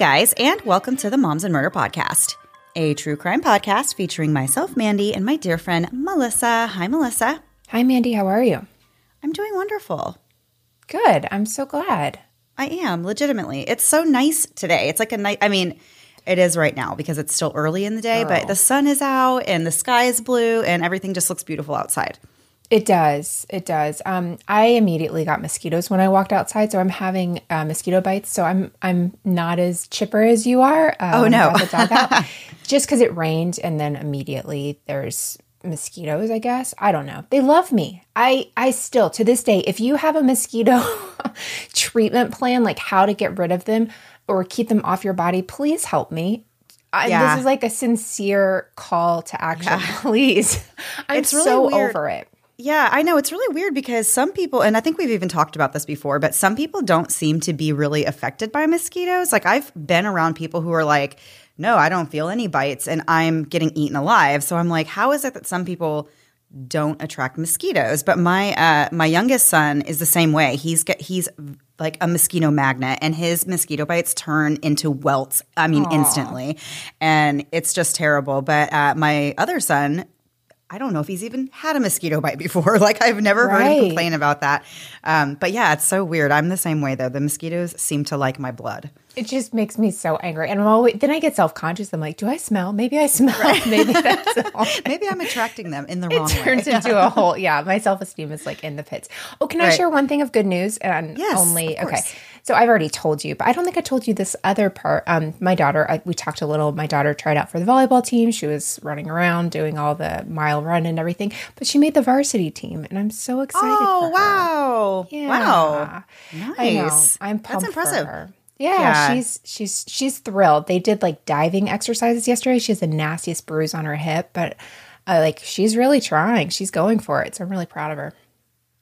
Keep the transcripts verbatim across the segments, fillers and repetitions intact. guys, and welcome to the Moms and Murder Podcast, a true crime podcast featuring myself, Mandy, and my dear friend, Melissa. Hi, Melissa. Hi, Mandy. How are you? I'm doing wonderful. Good. I'm so glad. I am, legitimately. It's so nice today. It's like a night. I mean, it is right now because it's still early in the day, Girl. But the sun is out and the sky is blue and everything just looks beautiful outside. It does. It does. Um, I immediately got mosquitoes when I walked outside, so I'm having uh, mosquito bites. So I'm I'm not as chipper as you are. Um, oh no! The dog out. Just because it rained, and then immediately there's mosquitoes. I guess I don't know. They love me. I I still to this day, if you have a mosquito treatment plan, like how to get rid of them or keep them off your body, please help me. I, yeah. This is like a sincere call to action. Yeah. Please, I'm it's really so weird. over it. Yeah, I know. It's really weird because some people, and I think we've even talked about this before, but some people don't seem to be really affected by mosquitoes. Like I've been around people who are like, no, I don't feel any bites and I'm getting eaten alive. So I'm like, how is it that some people don't attract mosquitoes? But my uh, my youngest son is the same way. He's get, he's like a mosquito magnet and his mosquito bites turn into welts, I mean, Aww. instantly. And it's just terrible. But uh, my other son – I don't know if he's even had a mosquito bite before. Like I've never heard right. him complain about that. Um, but yeah, it's so weird. I'm the same way though. The mosquitoes seem to like my blood. It just makes me so angry. And I'm always, then I get self-conscious. I'm like, do I smell? Maybe I smell. Right. Maybe that's all. Maybe I'm attracting them in the it wrong way. It turns into a whole, yeah, my self-esteem is like in the pits. Oh, can right. I share one thing of good news? And yes, only, of course. Okay. So I've already told you, but I don't think I told you this other part. Um, my daughter, I, we talked a little, my daughter tried out for the volleyball team. She was running around doing all the mile run and everything, but she made the varsity team and I'm so excited oh, for her. wow. Yeah. Wow. Nice. I'm pumped That's impressive. for her. Yeah, yeah, she's she's she's thrilled. They did like diving exercises yesterday. She has the nastiest bruise on her hip, but uh, like she's really trying. She's going for it. So I'm really proud of her.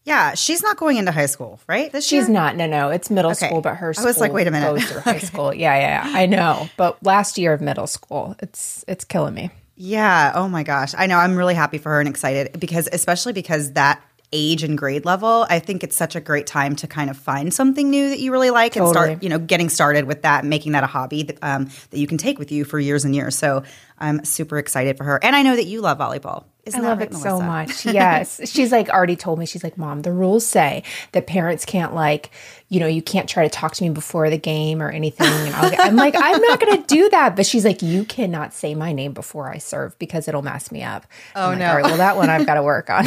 Yeah, she's not going into high school, right? This she's year? not. No, no, it's middle okay. school, but her school I was like, wait a minute. goes through high school. Yeah, yeah, yeah, I know. But last year of middle school, it's it's killing me. Yeah. Oh my gosh, I know. I'm really happy for her and excited because, especially because that age and grade level, I think it's such a great time to kind of find something new that you really like totally. and start, you know, getting started with that, making that a hobby that, um, that you can take with you for years and years. So I'm super excited for her, and I know that you love volleyball. Isn't I love right, it Melissa? so much. Yes. She's like already told me, she's like, Mom, the rules say that parents can't like, you know, you can't try to talk to me before the game or anything. And I'll get, I'm like, I'm not going to do that. But she's like, you cannot say my name before I serve because it'll mess me up. Oh, like, no. All right, well, that one I've got to work on.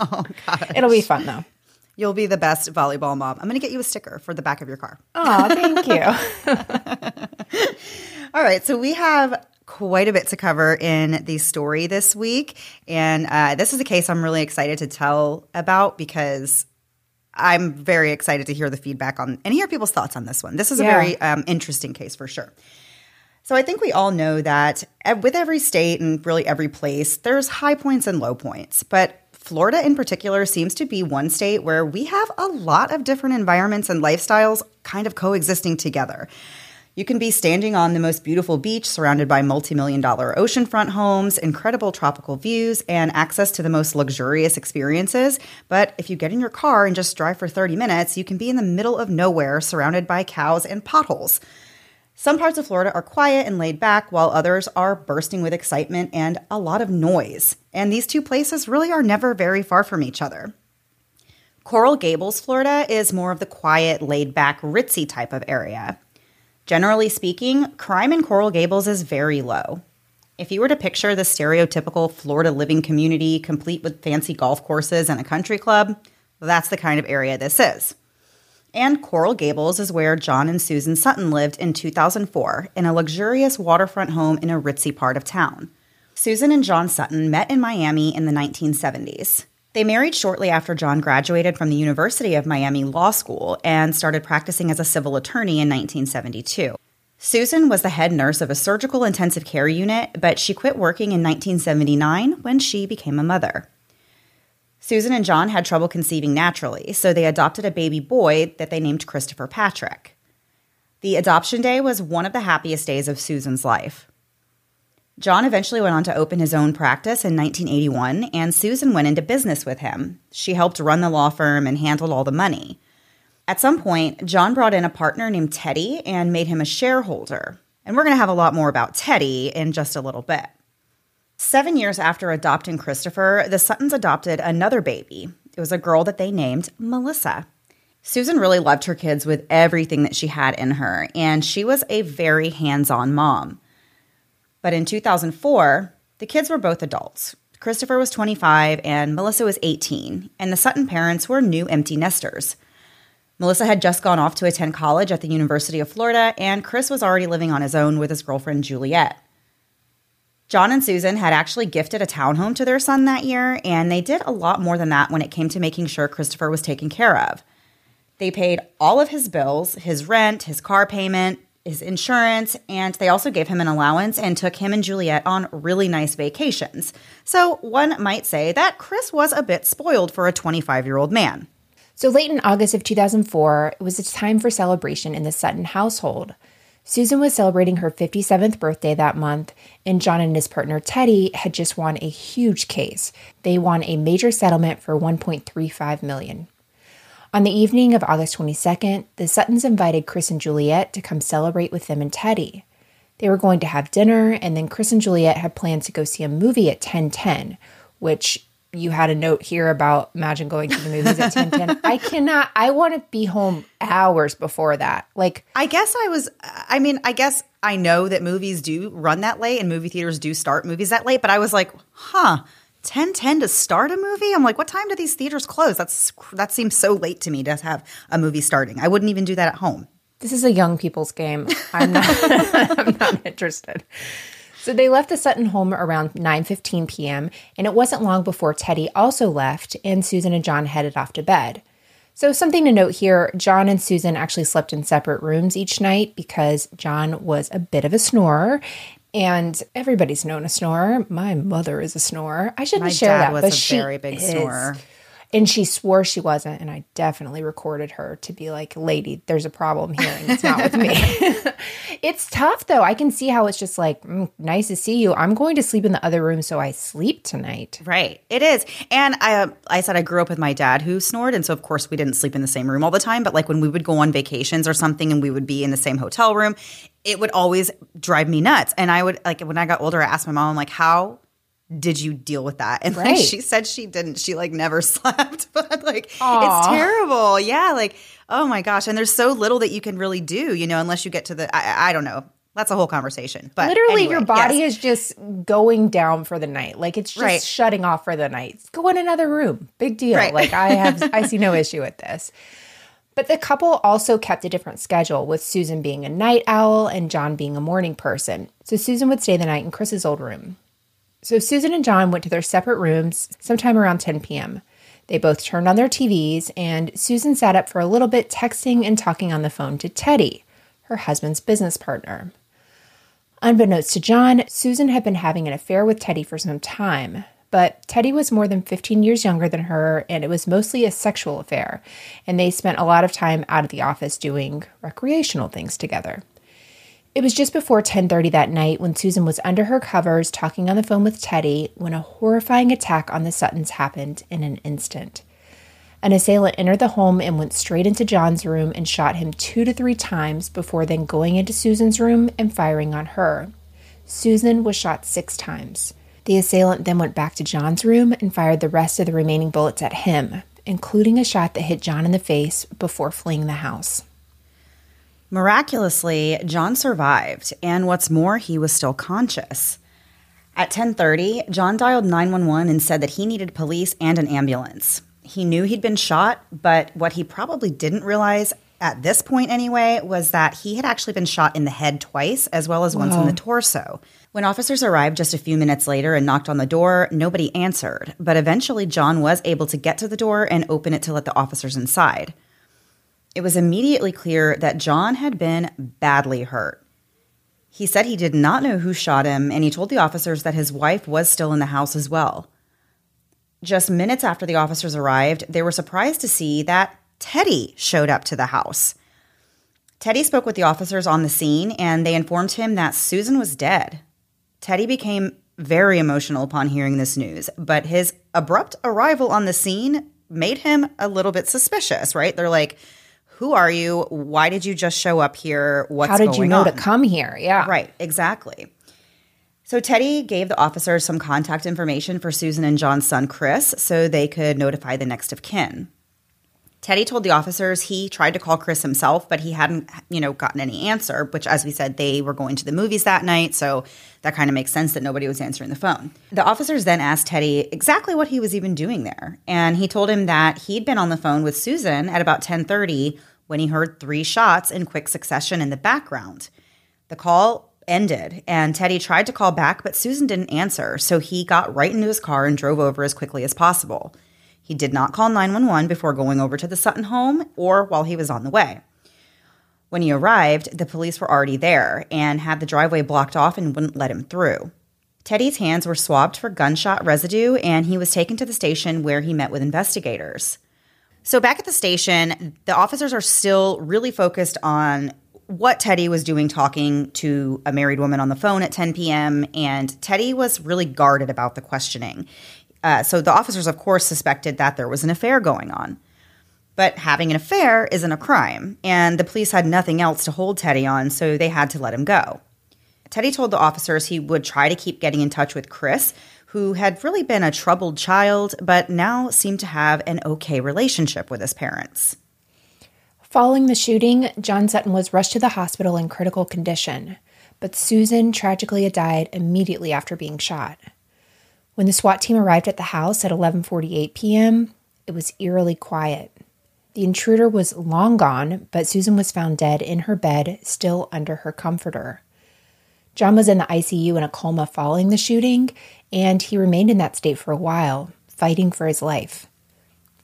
Oh, gosh. It'll be fun, though. You'll be the best volleyball mom. I'm going to get you a sticker for the back of your car. Oh, thank you. All right. So we have quite a bit to cover in the story this week. And uh, this is a case I'm really excited to tell about because I'm very excited to hear the feedback on and hear people's thoughts on this one. This is yeah. a very um, interesting case for sure. So I think we all know that with every state and really every place, there's high points and low points. But Florida in particular seems to be one state where we have a lot of different environments and lifestyles kind of coexisting together. You can be standing on the most beautiful beach surrounded by multi-million dollar oceanfront homes, incredible tropical views, and access to the most luxurious experiences. But if you get in your car and just drive for thirty minutes, you can be in the middle of nowhere surrounded by cows and potholes. Some parts of Florida are quiet and laid back, while others are bursting with excitement and a lot of noise. And these two places really are never very far from each other. Coral Gables, Florida, is more of the quiet, laid-back, ritzy type of area. Generally speaking, crime in Coral Gables is very low. If you were to picture the stereotypical Florida living community complete with fancy golf courses and a country club, well, that's the kind of area this is. And Coral Gables is where John and Susan Sutton lived in two thousand four in a luxurious waterfront home in a ritzy part of town. Susan and John Sutton met in Miami in the nineteen seventies. They married shortly after John graduated from the University of Miami Law School and started practicing as a civil attorney in nineteen seventy-two. Susan was the head nurse of a surgical intensive care unit, but she quit working in nineteen seventy-nine when she became a mother. Susan and John had trouble conceiving naturally, so they adopted a baby boy that they named Christopher Patrick. The adoption day was one of the happiest days of Susan's life. John eventually went on to open his own practice in nineteen eighty-one, and Susan went into business with him. She helped run the law firm and handled all the money. At some point, John brought in a partner named Teddy and made him a shareholder. And we're going to have a lot more about Teddy in just a little bit. Seven years after adopting Christopher, the Suttons adopted another baby. It was a girl that they named Melissa. Susan really loved her kids with everything that she had in her, and she was a very hands-on mom. But in two thousand four, the kids were both adults. Christopher was twenty-five and Melissa was eighteen, and the Sutton parents were new empty nesters. Melissa had just gone off to attend college at the University of Florida, and Chris was already living on his own with his girlfriend Juliet. John and Susan had actually gifted a townhome to their son that year, and they did a lot more than that when it came to making sure Christopher was taken care of. They paid all of his bills, his rent, his car payment, his insurance, and they also gave him an allowance and took him and Juliet on really nice vacations. So one might say that Chris was a bit spoiled for a twenty-five-year-old man. So late in August of two thousand four, it was a time for celebration in the Sutton household. Susan was celebrating her fifty-seventh birthday that month, and John and his partner Teddy had just won a huge case. They won a major settlement for one point three five million dollars. On the evening of August twenty-second, the Suttons invited Chris and Juliet to come celebrate with them and Teddy. They were going to have dinner, and then Chris and Juliet had plans to go see a movie at ten ten, which you had a note here about imagine going to the movies at ten ten. I cannot, I want to be home hours before that. Like, I guess I was, I mean, I guess I know that movies do run that late and movie theaters do start movies that late, but I was like, huh. ten ten to start a movie? I'm like, what time do these theaters close? That's That seems so late to me to have a movie starting. I wouldn't even do that at home. This is a young people's game. I'm not, I'm not interested. So they left the Sutton home around nine fifteen p.m., and it wasn't long before Teddy also left, and Susan and John headed off to bed. So something to note here, John and Susan actually slept in separate rooms each night because John was a bit of a snorer. And everybody's known a snorer. My mother is a snorer. I shouldn't My share dad that, was but a she very big is. Snorer. And she swore she wasn't, and I definitely recorded her to be like, lady, there's a problem here, and it's not with me. It's tough, though. I can see how it's just like, mm, nice to see you. I'm going to sleep in the other room, so I sleep tonight. Right. It is. And I uh, I said I grew up with my dad who snored, and so, of course, we didn't sleep in the same room all the time. But, like, when we would go on vacations or something and we would be in the same hotel room, it would always drive me nuts. And I would, like, when I got older, I asked my mom, I'm like, how – did you deal with that? And right. like she said she didn't. She like never slept. But like Aww. It's terrible. Yeah. Like, oh my gosh. And there's so little that you can really do, you know, unless you get to the I, I don't know. That's a whole conversation. But literally anyway, your body yes. is just going down for the night. Like it's just right. shutting off for the night. Go in another room. Big deal. Right. Like I have I see no issue with this. But the couple also kept a different schedule, with Susan being a night owl and John being a morning person. So Susan would stay the night in Chris's old room. So Susan and John went to their separate rooms sometime around ten p.m. They both turned on their T Vs, and Susan sat up for a little bit texting and talking on the phone to Teddy, her husband's business partner. Unbeknownst to John, Susan had been having an affair with Teddy for some time, but Teddy was more than fifteen years younger than her, and it was mostly a sexual affair, and they spent a lot of time out of the office doing recreational things together. It was just before ten thirty that night when Susan was under her covers talking on the phone with Teddy when a horrifying attack on the Suttons happened in an instant. An assailant entered the home and went straight into John's room and shot him two to three times before then going into Susan's room and firing on her. Susan was shot six times. The assailant then went back to John's room and fired the rest of the remaining bullets at him, including a shot that hit John in the face before fleeing the house. Miraculously, John survived, and what's more, he was still conscious. At ten thirty, John dialed nine one one and said that he needed police and an ambulance. He knew he'd been shot, but what he probably didn't realize, at this point anyway, was that he had actually been shot in the head twice, as well as once Whoa. In the torso. When officers arrived just a few minutes later and knocked on the door, nobody answered, but eventually John was able to get to the door and open it to let the officers inside. It was immediately clear that John had been badly hurt. He said he did not know who shot him, and he told the officers that his wife was still in the house as well. Just minutes after the officers arrived, they were surprised to see that Teddy showed up to the house. Teddy spoke with the officers on the scene, and they informed him that Susan was dead. Teddy became very emotional upon hearing this news, but his abrupt arrival on the scene made him a little bit suspicious, right? They're like, who are you? Why did you just show up here? What's going on? How did you know on? to come here? Yeah. Right. Exactly. So Teddy gave the officers some contact information for Susan and John's son, Chris, so they could notify the next of kin. Teddy told the officers he tried to call Chris himself, but he hadn't, you know, gotten any answer, which, as we said, they were going to the movies that night, so that kind of makes sense that nobody was answering the phone. The officers then asked Teddy exactly what he was even doing there, and he told him that he'd been on the phone with Susan at about ten thirty when he heard three shots in quick succession in the background. The call ended, and Teddy tried to call back, but Susan didn't answer, so he got right into his car and drove over as quickly as possible. He did not call nine one one before going over to the Sutton home or while he was on the way. When he arrived, the police were already there and had the driveway blocked off and wouldn't let him through. Teddy's hands were swabbed for gunshot residue, and he was taken to the station where he met with investigators. So back at the station, the officers are still really focused on what Teddy was doing talking to a married woman on the phone at ten p.m., and Teddy was really guarded about the questioning. Uh, so the officers, of course, suspected that there was an affair going on. But having an affair isn't a crime, and the police had nothing else to hold Teddy on, so they had to let him go. Teddy told the officers he would try to keep getting in touch with Chris, who had really been a troubled child, but now seemed to have an okay relationship with his parents. Following the shooting, John Sutton was rushed to the hospital in critical condition, but Susan tragically died immediately after being shot. When the SWAT team arrived at the house at eleven forty-eight p.m., it was eerily quiet. The intruder was long gone, but Susan was found dead in her bed, still under her comforter. John was in the I C U in a coma following the shooting, and he remained in that state for a while, fighting for his life.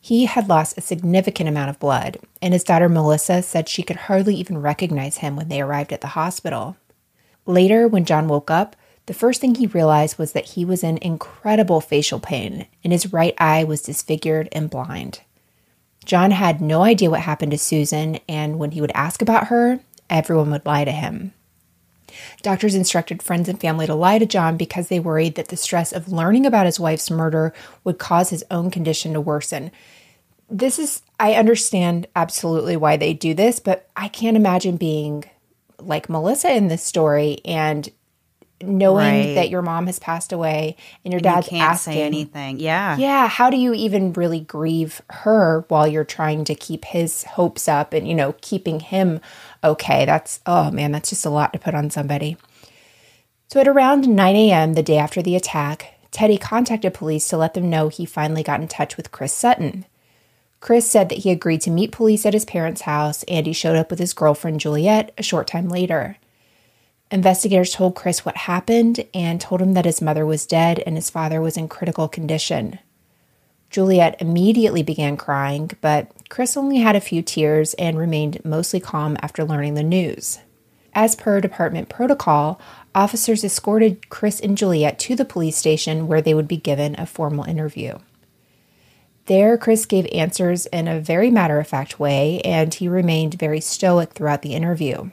He had lost a significant amount of blood, and his daughter Melissa said she could hardly even recognize him when they arrived at the hospital. Later, when John woke up, the first thing he realized was that he was in incredible facial pain, and his right eye was disfigured and blind. John had no idea what happened to Susan, and when he would ask about her, everyone would lie to him. Doctors instructed friends and family to lie to John because they worried that the stress of learning about his wife's murder would cause his own condition to worsen. This is, I understand absolutely why they do this, but I can't imagine being like Melissa in this story and knowing right. that your mom has passed away and your and dad's you can't asking say anything. Yeah. Yeah. How do you even really grieve her while you're trying to keep his hopes up and, you know, keeping him okay? That's, oh man, that's just a lot to put on somebody. So at around nine a.m. the day after the attack, Teddy contacted police to let them know he finally got in touch with Chris Sutton. Chris said that he agreed to meet police at his parents' house, and he showed up with his girlfriend Juliet a short time later. Investigators told Chris what happened and told him that his mother was dead and his father was in critical condition. Juliet immediately began crying, but Chris only had a few tears and remained mostly calm after learning the news. As per department protocol, officers escorted Chris and Juliet to the police station where they would be given a formal interview. There, Chris gave answers in a very matter-of-fact way, and he remained very stoic throughout the interview.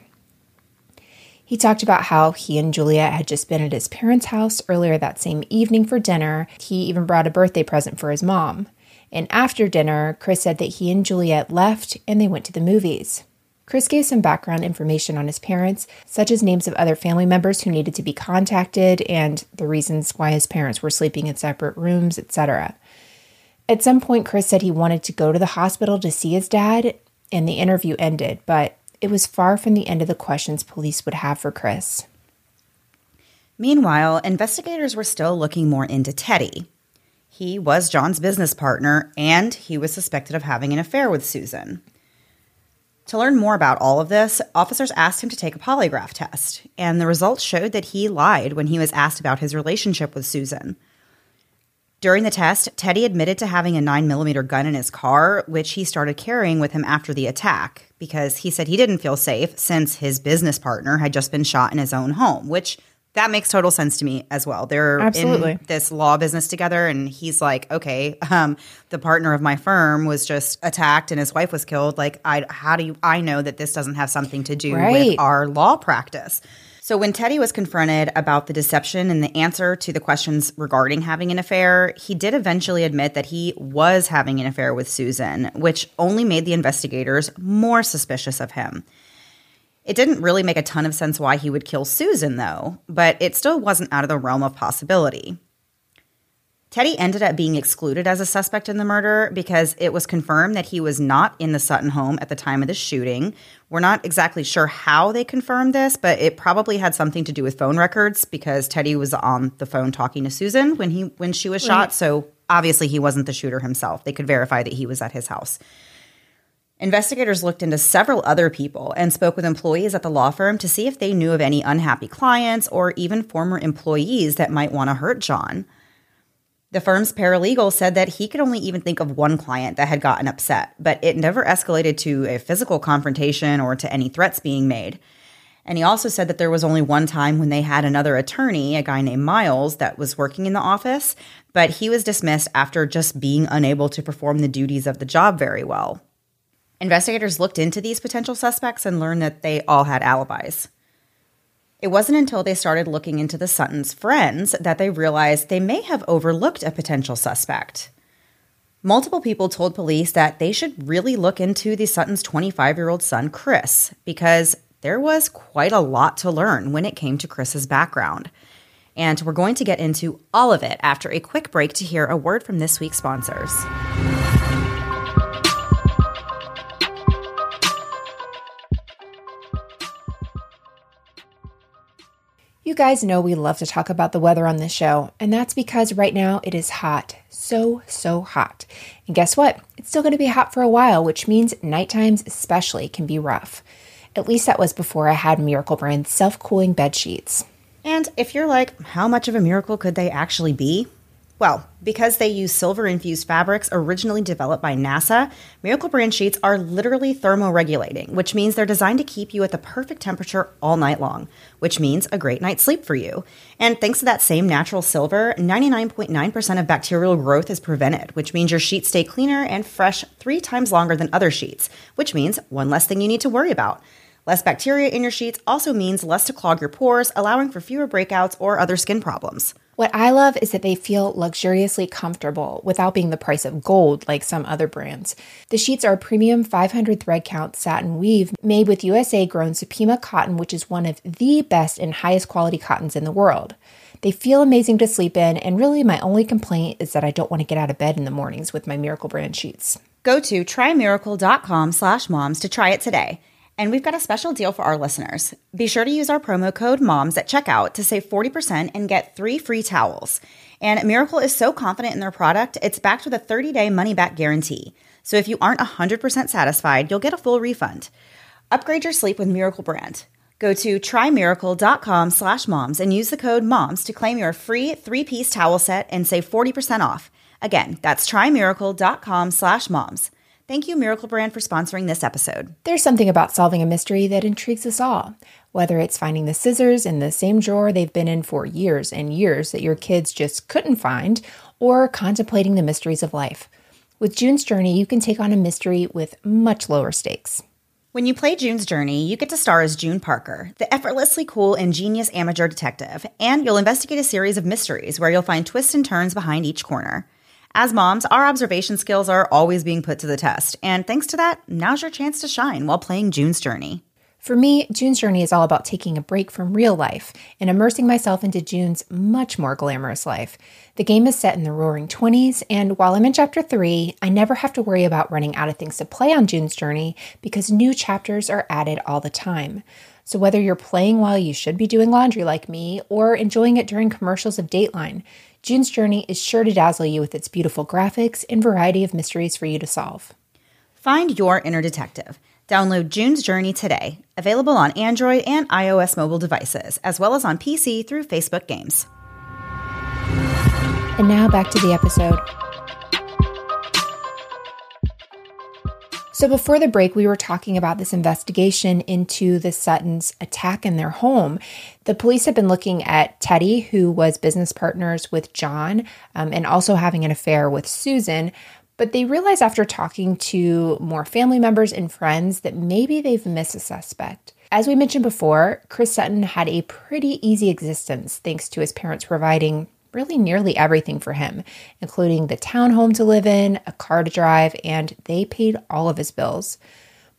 He talked about how he and Juliet had just been at his parents' house earlier that same evening for dinner. He even brought a birthday present for his mom. And after dinner, Chris said that he and Juliet left and they went to the movies. Chris gave some background information on his parents, such as names of other family members who needed to be contacted and the reasons why his parents were sleeping in separate rooms, et cetera. At some point, Chris said he wanted to go to the hospital to see his dad, and the interview ended, but it was far from the end of the questions police would have for Chris. Meanwhile, investigators were still looking more into Teddy. He was John's business partner, and he was suspected of having an affair with Susan. To learn more about all of this, officers asked him to take a polygraph test, and the results showed that he lied when he was asked about his relationship with Susan. During the test, Teddy admitted to having a nine millimeter gun in his car, which he started carrying with him after the attack, because he said he didn't feel safe since his business partner had just been shot in his own home, which that makes total sense to me as well. They're Absolutely. in this law business together, and he's like, okay, um, the partner of my firm was just attacked and his wife was killed. Like, I, how do you, I know that this doesn't have something to do right. with our law practice? So when Teddy was confronted about the deception and the answer to the questions regarding having an affair, he did eventually admit that he was having an affair with Susan, which only made the investigators more suspicious of him. It didn't really make a ton of sense why he would kill Susan, though, but it still wasn't out of the realm of possibility. Teddy ended up being excluded as a suspect in the murder because it was confirmed that he was not in the Sutton home at the time of the shooting. We're not exactly sure how they confirmed this, but it probably had something to do with phone records because Teddy was on the phone talking to Susan when he when she was shot, right. So obviously he wasn't the shooter himself. They could verify that he was at his house. Investigators looked into several other people and spoke with employees at the law firm to see if they knew of any unhappy clients or even former employees that might want to hurt John. The firm's paralegal said that he could only even think of one client that had gotten upset, but it never escalated to a physical confrontation or to any threats being made. And he also said that there was only one time when they had another attorney, a guy named Miles, that was working in the office, but he was dismissed after just being unable to perform the duties of the job very well. Investigators looked into these potential suspects and learned that they all had alibis. It wasn't until they started looking into the Suttons' friends that they realized they may have overlooked a potential suspect. Multiple people told police that they should really look into the Suttons' twenty-five-year-old son, Chris, because there was quite a lot to learn when it came to Chris's background. And we're going to get into all of it after a quick break to hear a word from this week's sponsors. You guys know we love to talk about the weather on this show, and that's because right now it is hot. So, so hot. And guess what? It's still going to be hot for a while, which means night times especially can be rough. At least that was before I had Miracle Brand self-cooling bed sheets. And if you're like, how much of a miracle could they actually be? Well, because they use silver-infused fabrics originally developed by NASA, Miracle Brand sheets are literally thermoregulating, which means they're designed to keep you at the perfect temperature all night long, which means a great night's sleep for you. And thanks to that same natural silver, ninety-nine point nine percent of bacterial growth is prevented, which means your sheets stay cleaner and fresh three times longer than other sheets, which means one less thing you need to worry about. Less bacteria in your sheets also means less to clog your pores, allowing for fewer breakouts or other skin problems. What I love is that they feel luxuriously comfortable without being the price of gold like some other brands. The sheets are a premium five hundred thread count satin weave made with U S A-grown Supima cotton, which is one of the best and highest quality cottons in the world. They feel amazing to sleep in, and really my only complaint is that I don't want to get out of bed in the mornings with my Miracle Brand sheets. Go to trymiracle.com slash moms to try it today. And we've got a special deal for our listeners. Be sure to use our promo code MOMS at checkout to save forty percent and get three free towels. And Miracle is so confident in their product, it's backed with a thirty-day money-back guarantee. So if you aren't one hundred percent satisfied, you'll get a full refund. Upgrade your sleep with Miracle Brand. Go to trymiracle.com slash moms and use the code MOMS to claim your free three-piece towel set and save forty percent off. Again, that's trymiracle.com slash moms. Thank you, Miracle Brand, for sponsoring this episode. There's something about solving a mystery that intrigues us all. Whether it's finding the scissors in the same drawer they've been in for years and years that your kids just couldn't find, or contemplating the mysteries of life. With June's Journey, you can take on a mystery with much lower stakes. When you play June's Journey, you get to star as June Parker, the effortlessly cool and genius amateur detective, and you'll investigate a series of mysteries where you'll find twists and turns behind each corner. As moms, our observation skills are always being put to the test, and thanks to that, now's your chance to shine while playing June's Journey. For me, June's Journey is all about taking a break from real life and immersing myself into June's much more glamorous life. The game is set in the roaring twenties, and while I'm in Chapter three, I never have to worry about running out of things to play on June's Journey because new chapters are added all the time. So whether you're playing while you should be doing laundry like me or enjoying it during commercials of Dateline, June's Journey is sure to dazzle you with its beautiful graphics and variety of mysteries for you to solve. Find your inner detective. Download June's Journey today. Available on Android and iOS mobile devices, as well as on P C through Facebook Games. And now back to the episode. So before the break, we were talking about this investigation into the Suttons' attack in their home. The police have been looking at Teddy, who was business partners with John, um, and also having an affair with Susan. But they realized after talking to more family members and friends that maybe they've missed a suspect. As we mentioned before, Chris Sutton had a pretty easy existence thanks to his parents providing really nearly everything for him, including the townhome to live in, a car to drive, and they paid all of his bills.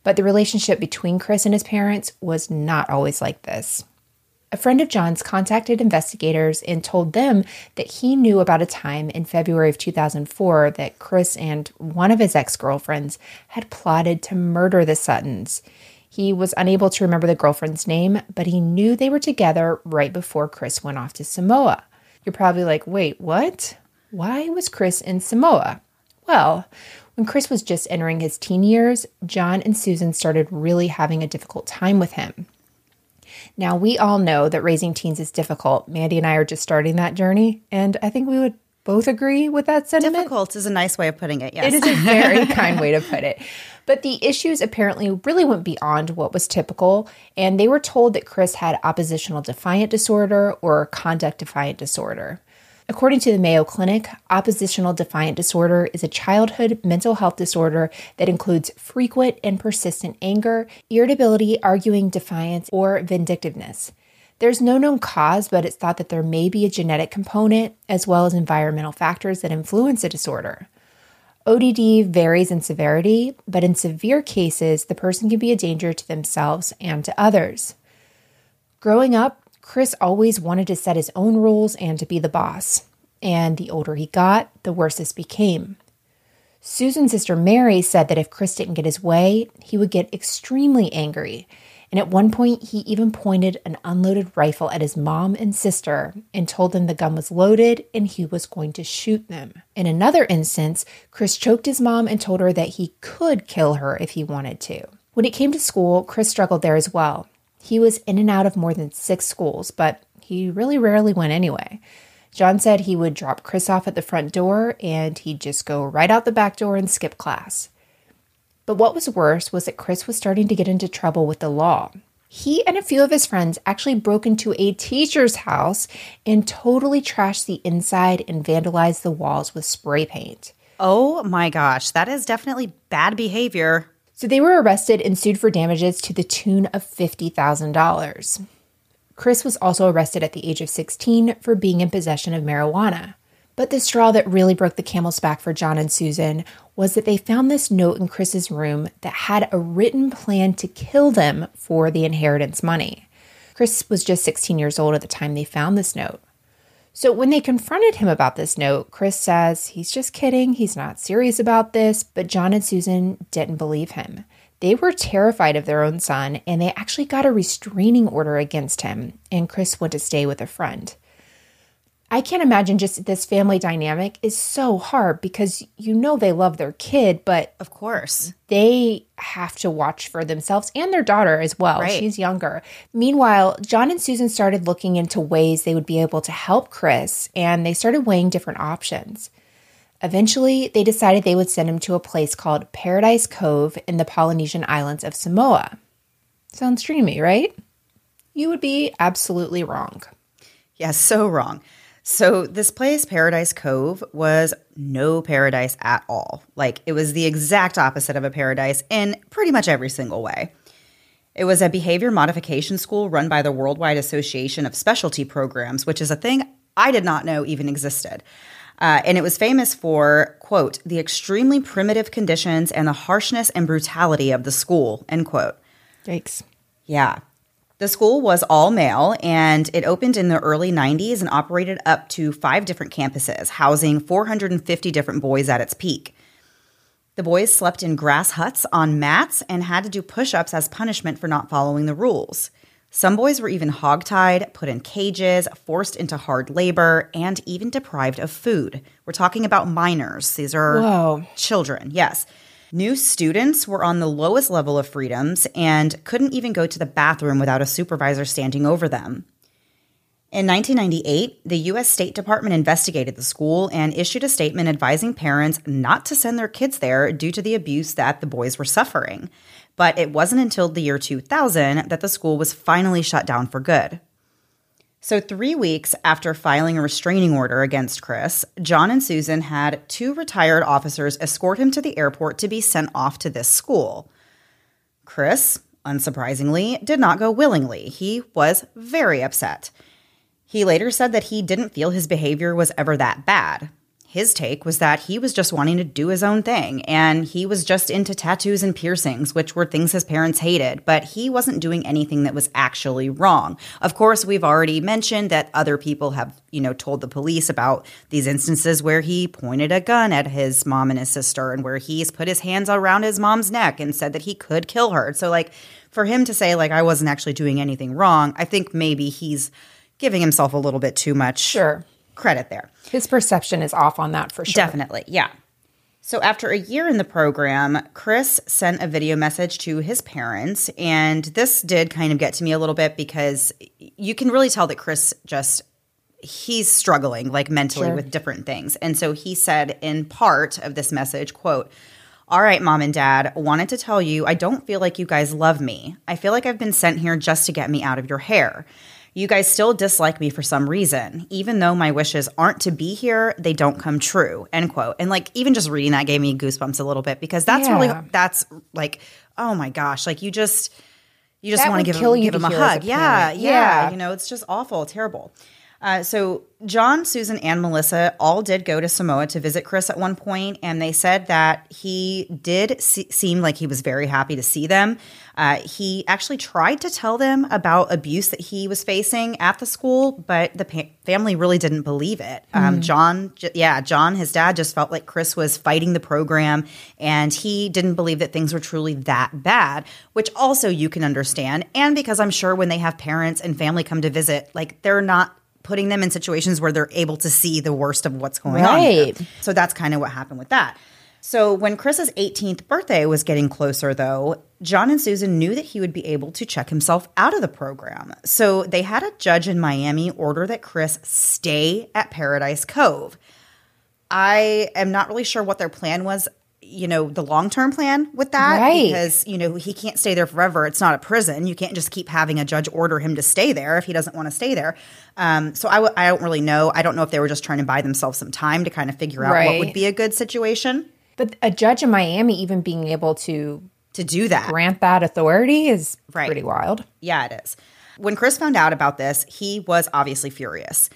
But the relationship between Chris and his parents was not always like this. A friend of John's contacted investigators and told them that he knew about a time in February of two thousand four that Chris and one of his ex-girlfriends had plotted to murder the Suttons. He was unable to remember the girlfriend's name, but he knew they were together right before Chris went off to Samoa. You're probably like, wait, what? Why was Chris in Samoa? Well, when Chris was just entering his teen years, John and Susan started really having a difficult time with him. Now, we all know that raising teens is difficult. Mandy and I are just starting that journey, and I think we would both agree with that sentiment. Difficult is a nice way of putting it, yes. It is a very kind way to put it. But the issues apparently really went beyond what was typical, and they were told that Chris had oppositional defiant disorder or conduct defiant disorder. According to the Mayo Clinic, oppositional defiant disorder is a childhood mental health disorder that includes frequent and persistent anger, irritability, arguing, defiance, or vindictiveness. There's no known cause, but it's thought that there may be a genetic component as well as environmental factors that influence the disorder. O D D varies in severity, but in severe cases, the person can be a danger to themselves and to others. Growing up, Chris always wanted to set his own rules and to be the boss. And the older he got, the worse this became. Susan's sister Mary said that if Chris didn't get his way, he would get extremely angry. And at one point, he even pointed an unloaded rifle at his mom and sister and told them the gun was loaded and he was going to shoot them. In another instance, Chris choked his mom and told her that he could kill her if he wanted to. When it came to school, Chris struggled there as well. He was in and out of more than six schools, but he really rarely went anyway. John said he would drop Chris off at the front door and he'd just go right out the back door and skip class. But what was worse was that Chris was starting to get into trouble with the law. He and a few of his friends actually broke into a teacher's house and totally trashed the inside and vandalized the walls with spray paint. Oh my gosh, that is definitely bad behavior. So they were arrested and sued for damages to the tune of fifty thousand dollars. Chris was also arrested at the age of sixteen for being in possession of marijuana. But the straw that really broke the camel's back for John and Susan was that they found this note in Chris's room that had a written plan to kill them for the inheritance money. Chris was just sixteen years old at the time they found this note. So when they confronted him about this note, Chris says he's just kidding, he's not serious about this, but John and Susan didn't believe him. They were terrified of their own son, and they actually got a restraining order against him, and Chris went to stay with a friend. I can't imagine just this family dynamic is so hard because you know they love their kid, but of course they have to watch for themselves and their daughter as well. Right. She's younger. Meanwhile, John and Susan started looking into ways they would be able to help Chris, and they started weighing different options. Eventually, they decided they would send him to a place called Paradise Cove in the Polynesian islands of Samoa. Sounds dreamy, right? You would be absolutely wrong. Yes, yeah, so wrong. So this place, Paradise Cove, was no paradise at all. Like, it was the exact opposite of a paradise in pretty much every single way. It was a behavior modification school run by the Worldwide Association of Specialty Programs, which is a thing I did not know even existed. Uh, and it was famous for, quote, the extremely primitive conditions and the harshness and brutality of the school, end quote. Yikes. Yeah. The school was all male, and it opened in the early nineties and operated up to five different campuses, housing four hundred fifty different boys at its peak. The boys slept in grass huts on mats and had to do push-ups as punishment for not following the rules. Some boys were even hogtied, put in cages, forced into hard labor, and even deprived of food. We're talking about minors. These are Whoa. children, yes. New students were on the lowest level of freedoms and couldn't even go to the bathroom without a supervisor standing over them. In nineteen ninety-eight, the U S State Department investigated the school and issued a statement advising parents not to send their kids there due to the abuse that the boys were suffering. But it wasn't until the year two thousand that the school was finally shut down for good. So three weeks after filing a restraining order against Chris, John and Susan had two retired officers escort him to the airport to be sent off to this school. Chris, unsurprisingly, did not go willingly. He was very upset. He later said that he didn't feel his behavior was ever that bad. His take was that he was just wanting to do his own thing, and he was just into tattoos and piercings, which were things his parents hated, but he wasn't doing anything that was actually wrong. Of course, we've already mentioned that other people have, you know, told the police about these instances where he pointed a gun at his mom and his sister, and where he's put his hands around his mom's neck and said that he could kill her. So, like, for him to say, like, I wasn't actually doing anything wrong, I think maybe he's giving himself a little bit too much. Sure. Credit there. His perception is off on that for sure. Definitely, yeah. So after a year in the program, Chris sent a video message to his parents, and this did kind of get to me a little bit because you can really tell that Chris just – he's struggling like mentally sure. with different things. And so he said in part of this message, quote, "All right, Mom and Dad, wanted to tell you I don't feel like you guys love me. I feel like I've been sent here just to get me out of your hair. You guys still dislike me for some reason. Even though my wishes aren't to be here, they don't come true." End quote. And like even just reading that gave me goosebumps a little bit because that's yeah. really that's like, oh my gosh, like you just you just want to give him, give him a hug. Yeah, yeah, yeah. You know, it's just awful, terrible. Uh, so John, Susan, and Melissa all did go to Samoa to visit Chris at one point, and they said that he did se- seem like he was very happy to see them. Uh, he actually tried to tell them about abuse that he was facing at the school, but the pa- family really didn't believe it. Um, mm. John, j- yeah, John, his dad, just felt like Chris was fighting the program, and he didn't believe that things were truly that bad, which also you can understand, and because I'm sure when they have parents and family come to visit, like they're not – putting them in situations where they're able to see the worst of what's going right. on. So that's kind of what happened with that. So when Chris's eighteenth birthday was getting closer, though, John and Susan knew that he would be able to check himself out of the program. So they had a judge in Miami order that Chris stay at Paradise Cove. I am not really sure what their plan was, you know, the long-term plan with that right. because, you know, he can't stay there forever. It's not a prison. You can't just keep having a judge order him to stay there if he doesn't want to stay there. Um, so I, w- I don't really know. I don't know if they were just trying to buy themselves some time to kind of figure out right. what would be a good situation. But a judge in Miami even being able to to do that, grant that authority is right. pretty wild. Yeah, it is. When Chris found out about this, he was obviously furious.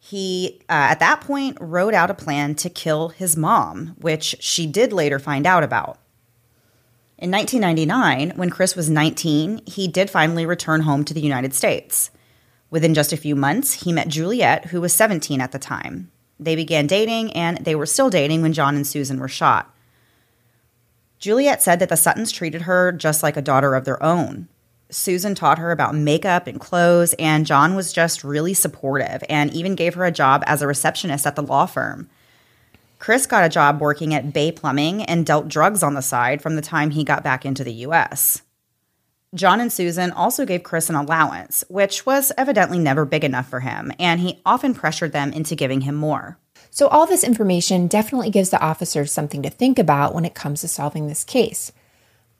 He, uh, at that point, wrote out a plan to kill his mom, which she did later find out about. In nineteen ninety-nine, when Chris was nineteen, he did finally return home to the United States. Within just a few months, he met Juliet, who was seventeen at the time. They began dating, and they were still dating when John and Susan were shot. Juliet said that the Suttons treated her just like a daughter of their own. Susan taught her about makeup and clothes, and John was just really supportive and even gave her a job as a receptionist at the law firm. Chris got a job working at Bay Plumbing and dealt drugs on the side from the time he got back into the U S. John and Susan also gave Chris an allowance, which was evidently never big enough for him, and he often pressured them into giving him more. So all this information definitely gives the officers something to think about when it comes to solving this case.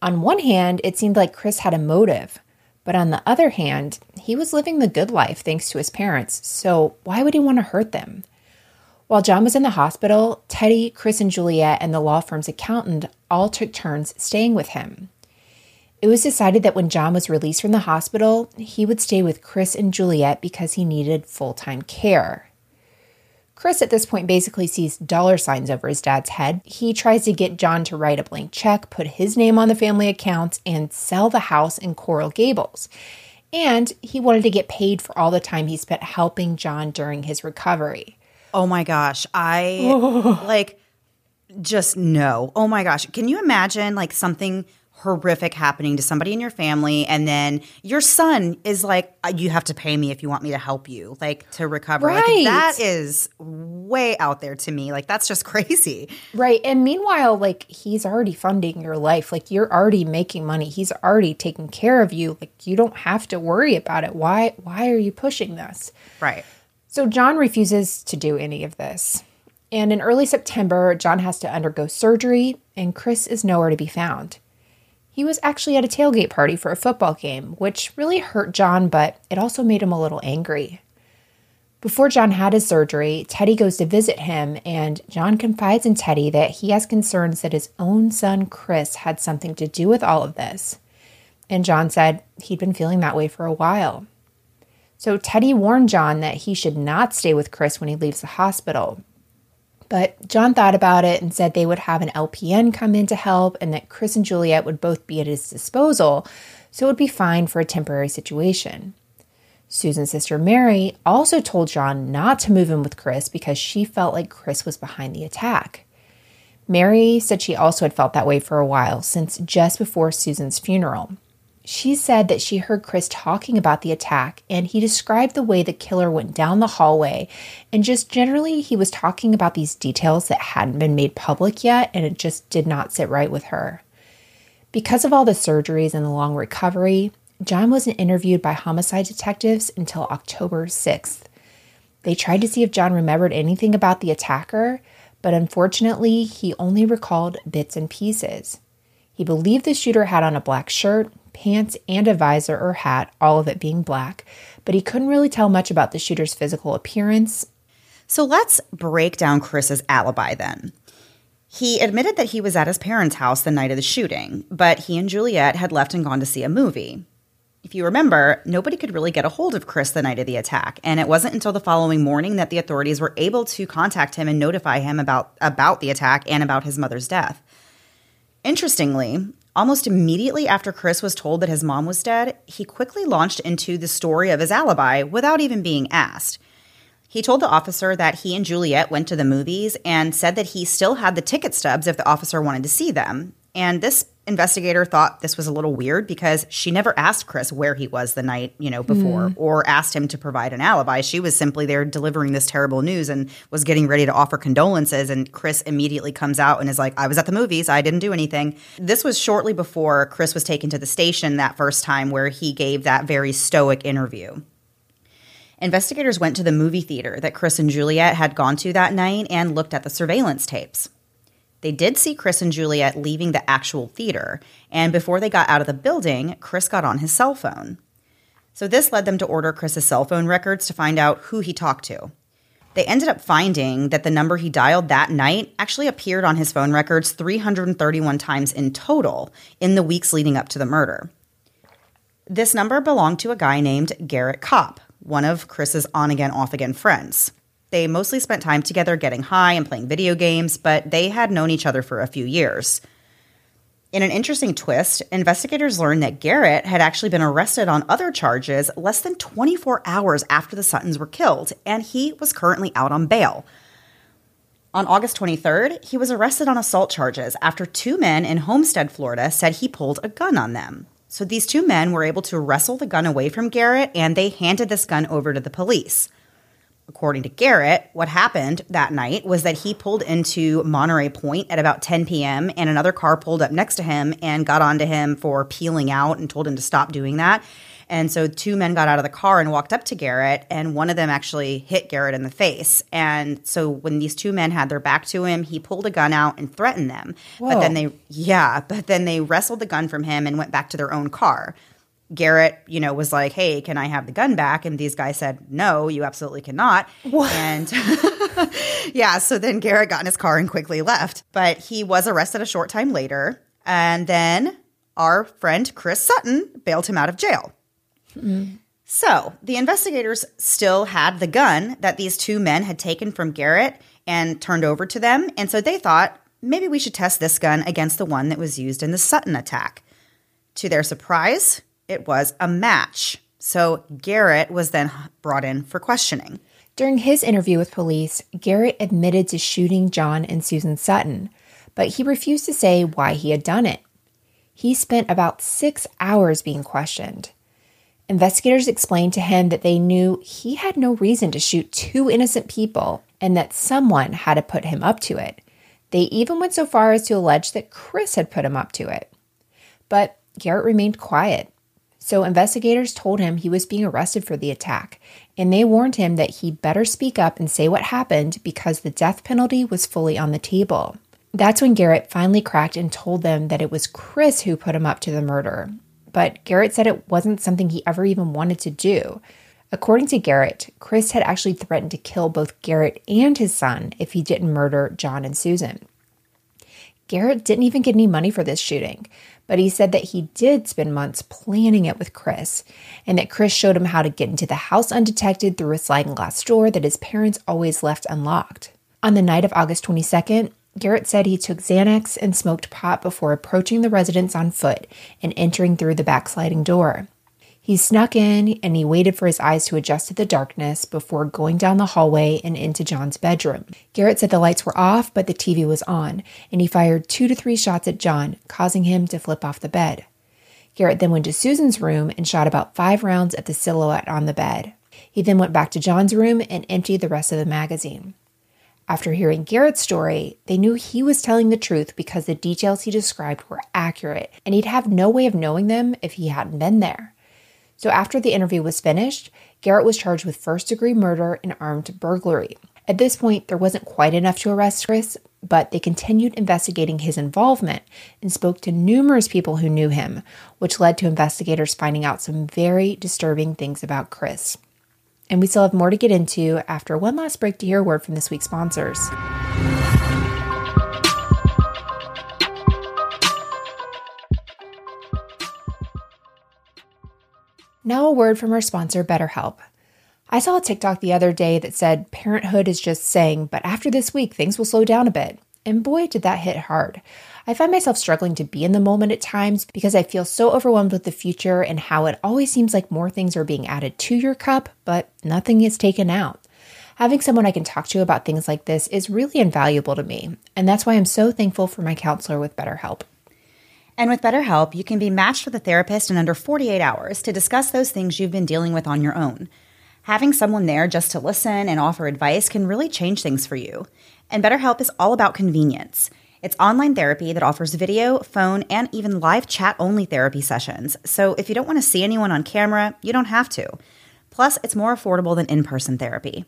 On one hand, it seemed like Chris had a motive, but on the other hand, he was living the good life thanks to his parents, so why would he want to hurt them? While John was in the hospital, Teddy, Chris and Juliet, and the law firm's accountant all took turns staying with him. It was decided that when John was released from the hospital, he would stay with Chris and Juliet because he needed full-time care. Chris at this point basically sees dollar signs over his dad's head. He tries to get John to write a blank check, put his name on the family accounts, and sell the house in Coral Gables. And he wanted to get paid for all the time he spent helping John during his recovery. Oh my gosh. I, oh. like, just no. Oh my gosh. Can you imagine, like, something horrific happening to somebody in your family, and then your son is like, you have to pay me if you want me to help you, like, to recover. Right. Like, that is way out there to me. Like, that's just crazy. Right. And meanwhile, like, he's already funding your life. Like, you're already making money. He's already taking care of you. Like, you don't have to worry about it. Why, why are you pushing this? Right. So John refuses to do any of this. And in early September, John has to undergo surgery, and Chris is nowhere to be found. He was actually at a tailgate party for a football game, which really hurt John, but it also made him a little angry. Before John had his surgery, Teddy goes to visit him, and John confides in Teddy that he has concerns that his own son Chris had something to do with all of this. And John said he'd been feeling that way for a while. So Teddy warned John that he should not stay with Chris when he leaves the hospital. But John thought about it and said they would have an L P N come in to help and that Chris and Juliet would both be at his disposal, so it would be fine for a temporary situation. Susan's sister Mary also told John not to move in with Chris because she felt like Chris was behind the attack. Mary said she also had felt that way for a while, since just before Susan's funeral. She said that she heard Chris talking about the attack, and he described the way the killer went down the hallway, and just generally he was talking about these details that hadn't been made public yet, and it just did not sit right with her. Because of all the surgeries and the long recovery, John wasn't interviewed by homicide detectives until October sixth. They tried to see if John remembered anything about the attacker, but unfortunately, he only recalled bits and pieces. He believed the shooter had on a black shirt, pants, and a visor or hat, all of it being black, but he couldn't really tell much about the shooter's physical appearance. So let's break down Chris's alibi then. He admitted that he was at his parents' house the night of the shooting, but he and Juliet had left and gone to see a movie. If you remember, nobody could really get a hold of Chris the night of the attack, and it wasn't until the following morning that the authorities were able to contact him and notify him about, about the attack and about his mother's death. Interestingly, almost immediately after Chris was told that his mom was dead, he quickly launched into the story of his alibi without even being asked. He told the officer that he and Juliet went to the movies and said that he still had the ticket stubs if the officer wanted to see them, and this investigator thought this was a little weird because she never asked Chris where he was the night, you know, before mm. or asked him to provide an alibi. She was simply there delivering this terrible news and was getting ready to offer condolences. And Chris immediately comes out and is like, I was at the movies. I didn't do anything. This was shortly before Chris was taken to the station that first time where he gave that very stoic interview. Investigators went to the movie theater that Chris and Juliet had gone to that night and looked at the surveillance tapes. They did see Chris and Juliet leaving the actual theater, and before they got out of the building, Chris got on his cell phone. So this led them to order Chris's cell phone records to find out who he talked to. They ended up finding that the number he dialed that night actually appeared on his phone records three hundred thirty-one times in total in the weeks leading up to the murder. This number belonged to a guy named Garrett Kopp, one of Chris's on-again, off-again friends. They mostly spent time together getting high and playing video games, but they had known each other for a few years. In an interesting twist, investigators learned that Garrett had actually been arrested on other charges less than twenty-four hours after the Suttons were killed, and he was currently out on bail. On August twenty-third, he was arrested on assault charges after two men in Homestead, Florida, said he pulled a gun on them. So these two men were able to wrestle the gun away from Garrett, and they handed this gun over to the police. According to Garrett, what happened that night was that he pulled into Monterey Point at about ten p.m. and another car pulled up next to him and got onto him for peeling out and told him to stop doing that. And so two men got out of the car and walked up to Garrett, and one of them actually hit Garrett in the face. And so when these two men had their back to him, he pulled a gun out and threatened them. Whoa. But then they yeah, but then they wrestled the gun from him and went back to their own car. Garrett, you know, was like, hey, can I have the gun back? And these guys said, no, you absolutely cannot. What? And yeah, so then Garrett got in his car and quickly left. But he was arrested a short time later. And then our friend Chris Sutton bailed him out of jail. Mm-hmm. So the investigators still had the gun that these two men had taken from Garrett and turned over to them. And so they thought, maybe we should test this gun against the one that was used in the Sutton attack. To their surprise, it was a match. So Garrett was then brought in for questioning. During his interview with police, Garrett admitted to shooting John and Susan Sutton, but he refused to say why he had done it. He spent about six hours being questioned. Investigators explained to him that they knew he had no reason to shoot two innocent people and that someone had to put him up to it. They even went so far as to allege that Chris had put him up to it. But Garrett remained quiet. So investigators told him he was being arrested for the attack, and they warned him that he better speak up and say what happened because the death penalty was fully on the table. That's when Garrett finally cracked and told them that it was Chris who put him up to the murder. But Garrett said it wasn't something he ever even wanted to do. According to Garrett, Chris had actually threatened to kill both Garrett and his son if he didn't murder John and Susan. Garrett didn't even get any money for this shooting, but he said that he did spend months planning it with Chris, and that Chris showed him how to get into the house undetected through a sliding glass door that his parents always left unlocked. On the night of August twenty-second, Garrett said he took Xanax and smoked pot before approaching the residence on foot and entering through the back sliding door. He snuck in and he waited for his eyes to adjust to the darkness before going down the hallway and into John's bedroom. Garrett said the lights were off, but the T V was on, and he fired two to three shots at John, causing him to flip off the bed. Garrett then went to Susan's room and shot about five rounds at the silhouette on the bed. He then went back to John's room and emptied the rest of the magazine. After hearing Garrett's story, they knew he was telling the truth because the details he described were accurate, and he'd have no way of knowing them if he hadn't been there. So after the interview was finished, Garrett was charged with first-degree murder and armed burglary. At this point, there wasn't quite enough to arrest Chris, but they continued investigating his involvement and spoke to numerous people who knew him, which led to investigators finding out some very disturbing things about Chris. And we still have more to get into after one last break to hear a word from this week's sponsors. Now a word from our sponsor, BetterHelp. I saw a TikTok the other day that said, "Parenthood is just saying, but after this week, things will slow down a bit." And boy, did that hit hard. I find myself struggling to be in the moment at times because I feel so overwhelmed with the future and how it always seems like more things are being added to your cup, but nothing is taken out. Having someone I can talk to about things like this is really invaluable to me, and that's why I'm so thankful for my counselor with BetterHelp. And with BetterHelp, you can be matched with a therapist in under forty-eight hours to discuss those things you've been dealing with on your own. Having someone there just to listen and offer advice can really change things for you. And BetterHelp is all about convenience. It's online therapy that offers video, phone, and even live chat-only therapy sessions. So if you don't want to see anyone on camera, you don't have to. Plus, it's more affordable than in-person therapy.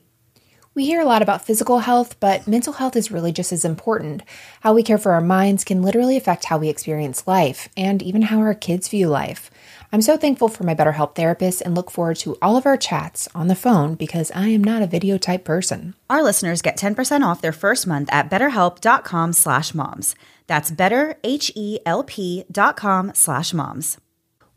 We hear a lot about physical health, but mental health is really just as important. How we care for our minds can literally affect how we experience life and even how our kids view life. I'm so thankful for my BetterHelp therapist and look forward to all of our chats on the phone because I am not a video type person. Our listeners get ten percent off their first month at betterhelp.com slash moms. That's betterhelp.com slash moms.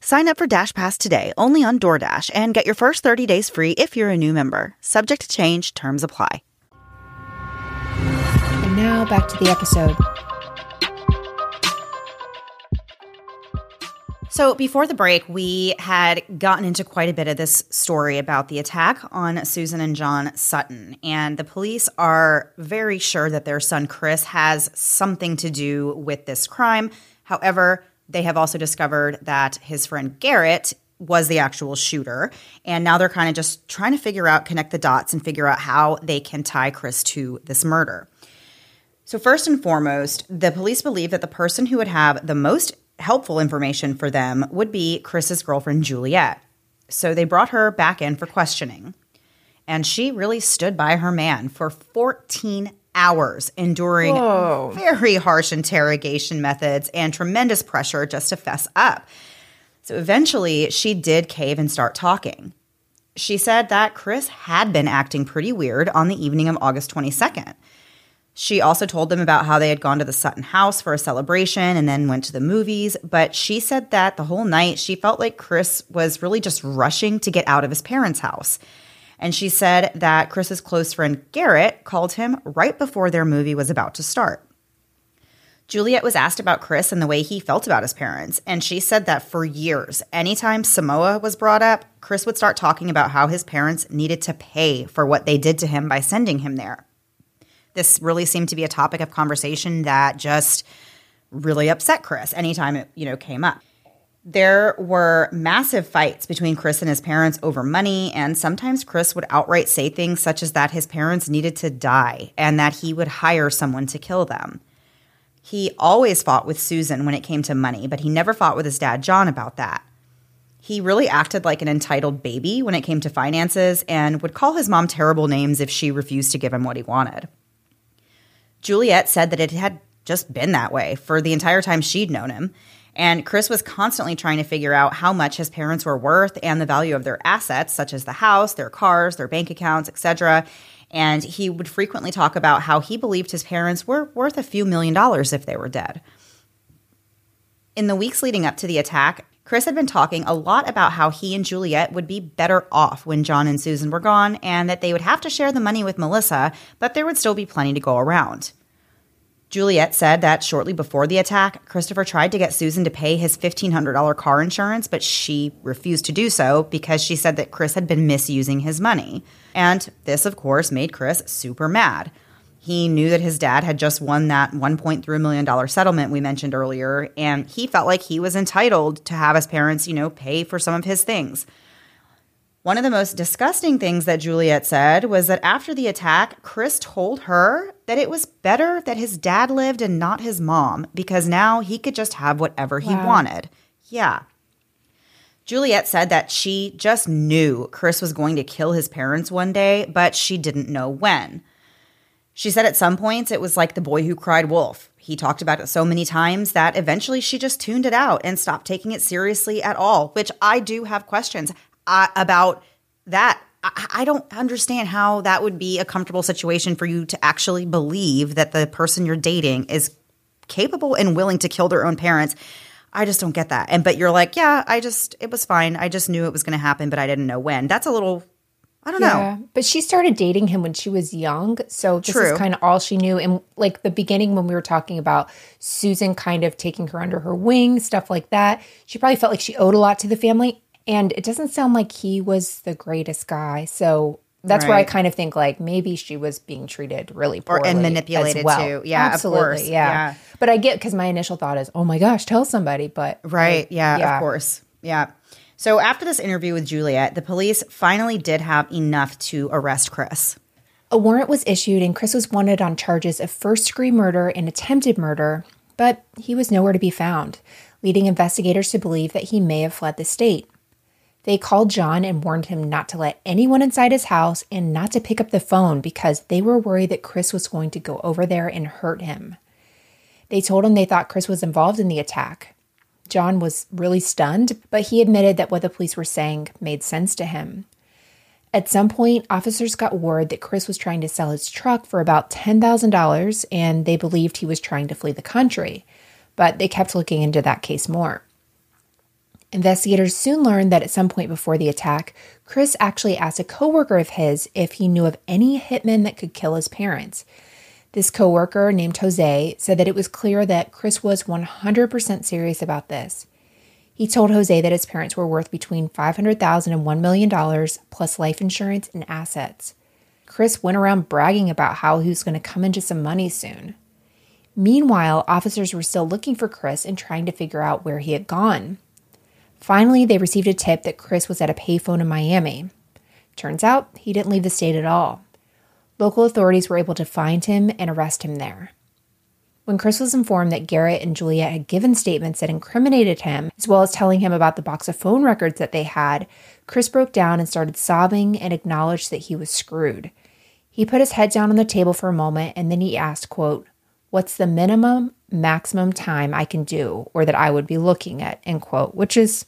Sign up for DashPass today, only on DoorDash, and get your first thirty days free if you're a new member. Subject to change, terms apply. And now back to the episode. So before the break, we had gotten into quite a bit of this story about the attack on Susan and John Sutton. And the police are very sure that their son Chris has something to do with this crime. However, they have also discovered that his friend Garrett was the actual shooter. And now they're kind of just trying to figure out, connect the dots and figure out how they can tie Chris to this murder. So first and foremost, the police believe that the person who would have the most helpful information for them would be Chris's girlfriend, Juliet. So they brought her back in for questioning. And she really stood by her man for fourteen hours, enduring Whoa. very harsh interrogation methods and tremendous pressure just to fess up. So eventually, she did cave and start talking. She said that Chris had been acting pretty weird on the evening of August twenty-second. She also told them about how they had gone to the Sutton house for a celebration and then went to the movies. But she said that the whole night she felt like Chris was really just rushing to get out of his parents' house. And she said that Chris's close friend Garrett called him right before their movie was about to start. Juliet was asked about Chris and the way he felt about his parents. And she said that for years, anytime Samoa was brought up, Chris would start talking about how his parents needed to pay for what they did to him by sending him there. This really seemed to be a topic of conversation that just really upset Chris anytime it, you know, came up. There were massive fights between Chris and his parents over money, and sometimes Chris would outright say things such as that his parents needed to die and that he would hire someone to kill them. He always fought with Susan when it came to money, but he never fought with his dad, John, about that. He really acted like an entitled baby when it came to finances and would call his mom terrible names if she refused to give him what he wanted. Juliet said that it had just been that way for the entire time she'd known him, and Chris was constantly trying to figure out how much his parents were worth and the value of their assets, such as the house, their cars, their bank accounts, et cetera. And he would frequently talk about how he believed his parents were worth a few million dollars if they were dead. In the weeks leading up to the attack, Chris had been talking a lot about how he and Juliet would be better off when John and Susan were gone and that they would have to share the money with Melissa, but there would still be plenty to go around. Juliet said that shortly before the attack, Christopher tried to get Susan to pay his fifteen hundred dollars car insurance, but she refused to do so because she said that Chris had been misusing his money. And this, of course, made Chris super mad. He knew that his dad had just won that one point three million dollars settlement we mentioned earlier, and he felt like he was entitled to have his parents, you know, pay for some of his things. One of the most disgusting things that Juliet said was that after the attack, Chris told her that it was better that his dad lived and not his mom because now he could just have whatever he wow. wanted. Yeah. Juliet said that she just knew Chris was going to kill his parents one day, but she didn't know when. She said at some points it was like the boy who cried wolf. He talked about it so many times that eventually she just tuned it out and stopped taking it seriously at all, which I do have questions uh, about that. I-, I don't understand how that would be a comfortable situation for you to actually believe that the person you're dating is capable and willing to kill their own parents. I just don't get that. And but you're like, yeah, I just – it was fine. I just knew it was going to happen, but I didn't know when. That's a little – I don't yeah. know. But she started dating him when she was young. So this True. is kind of all she knew. And like the beginning when we were talking about Susan kind of taking her under her wing, stuff like that, she probably felt like she owed a lot to the family. And it doesn't sound like he was the greatest guy. So that's right. where I kind of think like maybe she was being treated really poorly. Or, and manipulated as well. too. Yeah, Absolutely, of course. Yeah. yeah. But I get because my initial thought is, oh my gosh, tell somebody. But Right. Like, yeah, yeah, of course. Yeah. So after this interview with Juliet, the police finally did have enough to arrest Chris. A warrant was issued and Chris was wanted on charges of first-degree murder and attempted murder, but he was nowhere to be found, leading investigators to believe that he may have fled the state. They called John and warned him not to let anyone inside his house and not to pick up the phone because they were worried that Chris was going to go over there and hurt him. They told him they thought Chris was involved in the attack. John was really stunned, but he admitted that what the police were saying made sense to him. At some point, officers got word that Chris was trying to sell his truck for about ten thousand dollars, and they believed he was trying to flee the country, but they kept looking into that case more. Investigators soon learned that at some point before the attack, Chris actually asked a coworker of his if he knew of any hitmen that could kill his parents. This coworker named Jose said that it was clear that Chris was one hundred percent serious about this. He told Jose that his parents were worth between five hundred thousand dollars and one million dollars, plus life insurance and assets. Chris went around bragging about how he was going to come into some money soon. Meanwhile, officers were still looking for Chris and trying to figure out where he had gone. Finally, they received a tip that Chris was at a payphone in Miami. Turns out, he didn't leave the state at all. Local authorities were able to find him and arrest him there. When Chris was informed that Garrett and Juliet had given statements that incriminated him, as well as telling him about the box of phone records that they had, Chris broke down and started sobbing and acknowledged that he was screwed. He put his head down on the table for a moment, and then he asked, quote, "What's the minimum, maximum time I can do, or that I would be looking at," end quote, which is,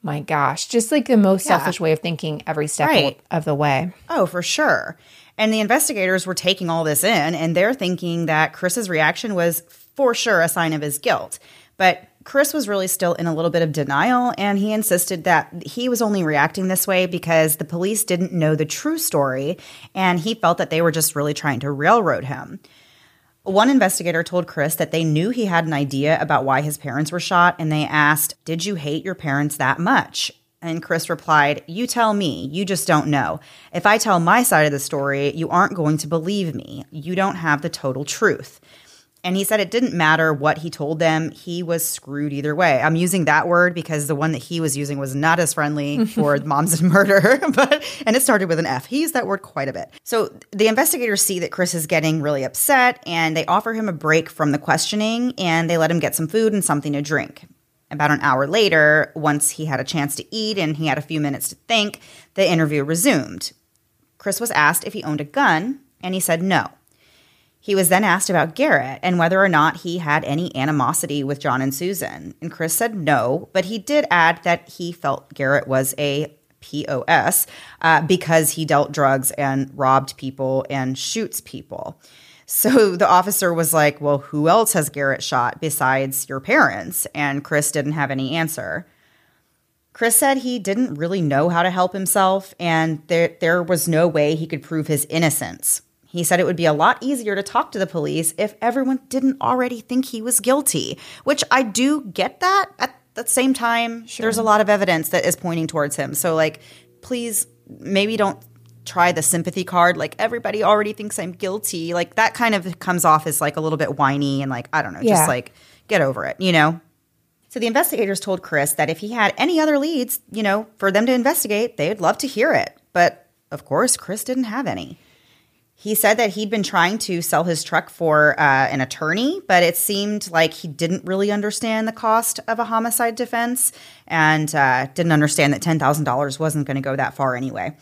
my gosh, just like the most yeah. selfish way of thinking every step right. of the way. Oh, for sure. And the investigators were taking all this in, and they're thinking that Chris's reaction was for sure a sign of his guilt. But Chris was really still in a little bit of denial, and he insisted that he was only reacting this way because the police didn't know the true story, and he felt that they were just really trying to railroad him. One investigator told Chris that they knew he had an idea about why his parents were shot, and they asked, "Did you hate your parents that much?" And Chris replied, "You tell me. You just don't know. If I tell my side of the story, you aren't going to believe me. You don't have the total truth." And he said it didn't matter what he told them. He was screwed either way. I'm using that word because the one that he was using was not as friendly for Moms and Murder. but And it started with an F. He used that word quite a bit. So the investigators see that Chris is getting really upset, and they offer him a break from the questioning, and they let him get some food and something to drink. About an hour later, once he had a chance to eat and he had a few minutes to think, the interview resumed. Chris was asked if he owned a gun, and he said no. He was then asked about Garrett and whether or not he had any animosity with John and Susan. And Chris said no, but he did add that he felt Garrett was a P O S uh, because he dealt drugs and robbed people and shoots people. So the officer was like, "Well, who else has Garrett shot besides your parents?" And Chris didn't have any answer. Chris said he didn't really know how to help himself, and there, there was no way he could prove his innocence. He said it would be a lot easier to talk to the police if everyone didn't already think he was guilty, which I do get that. At the same time, sure. There's a lot of evidence that is pointing towards him. So, like, please maybe don't – try the sympathy card, like everybody already thinks I'm guilty. Like that kind of comes off as like a little bit whiny and like, I don't know, yeah. just like get over it, you know? So the investigators told Chris that if he had any other leads, you know, for them to investigate, they'd love to hear it. But of course, Chris didn't have any. He said that he'd been trying to sell his truck for uh, an attorney, but it seemed like he didn't really understand the cost of a homicide defense and uh, didn't understand that ten thousand dollars wasn't going to go that far anyway.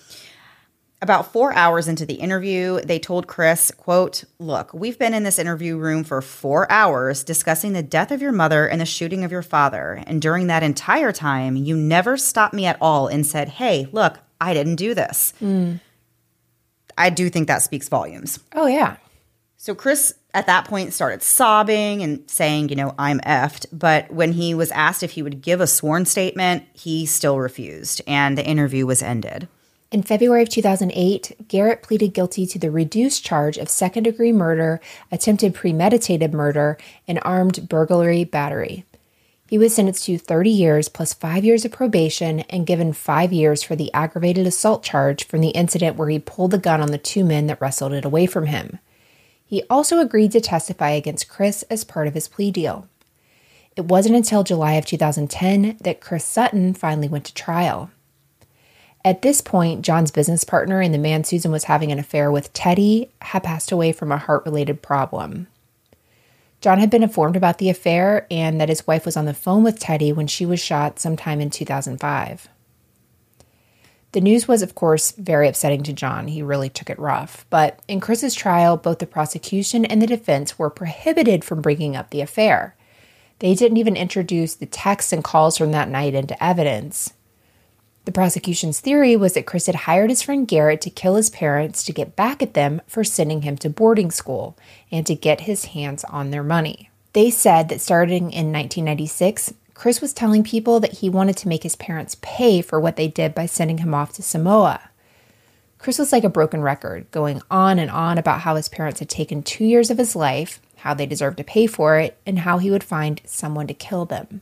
About four hours into the interview, they told Chris, quote, "Look, we've been in this interview room for four hours discussing the death of your mother and the shooting of your father. And during that entire time, you never stopped me at all and said, hey, look, I didn't do this." Mm. I do think that speaks volumes. Oh, yeah. So Chris at that point started sobbing and saying, you know, "I'm effed." But when he was asked if he would give a sworn statement, he still refused. And the interview was ended. In February of two thousand eight, Garrett pleaded guilty to the reduced charge of second-degree murder, attempted premeditated murder, and armed burglary battery. He was sentenced to thirty years plus five years of probation and given five years for the aggravated assault charge from the incident where he pulled the gun on the two men that wrestled it away from him. He also agreed to testify against Chris as part of his plea deal. It wasn't until July of two thousand ten that Chris Sutton finally went to trial. At this point, John's business partner and the man Susan was having an affair with, Teddy, had passed away from a heart-related problem. John had been informed about the affair and that his wife was on the phone with Teddy when she was shot sometime in two thousand five. The news was, of course, very upsetting to John. He really took it rough. But in Chris's trial, both the prosecution and the defense were prohibited from bringing up the affair. They didn't even introduce the texts and calls from that night into evidence. The prosecution's theory was that Chris had hired his friend Garrett to kill his parents to get back at them for sending him to boarding school and to get his hands on their money. They said that starting in nineteen ninety-six, Chris was telling people that he wanted to make his parents pay for what they did by sending him off to Samoa. Chris was like a broken record, going on and on about how his parents had taken two years of his life, how they deserved to pay for it, and how he would find someone to kill them.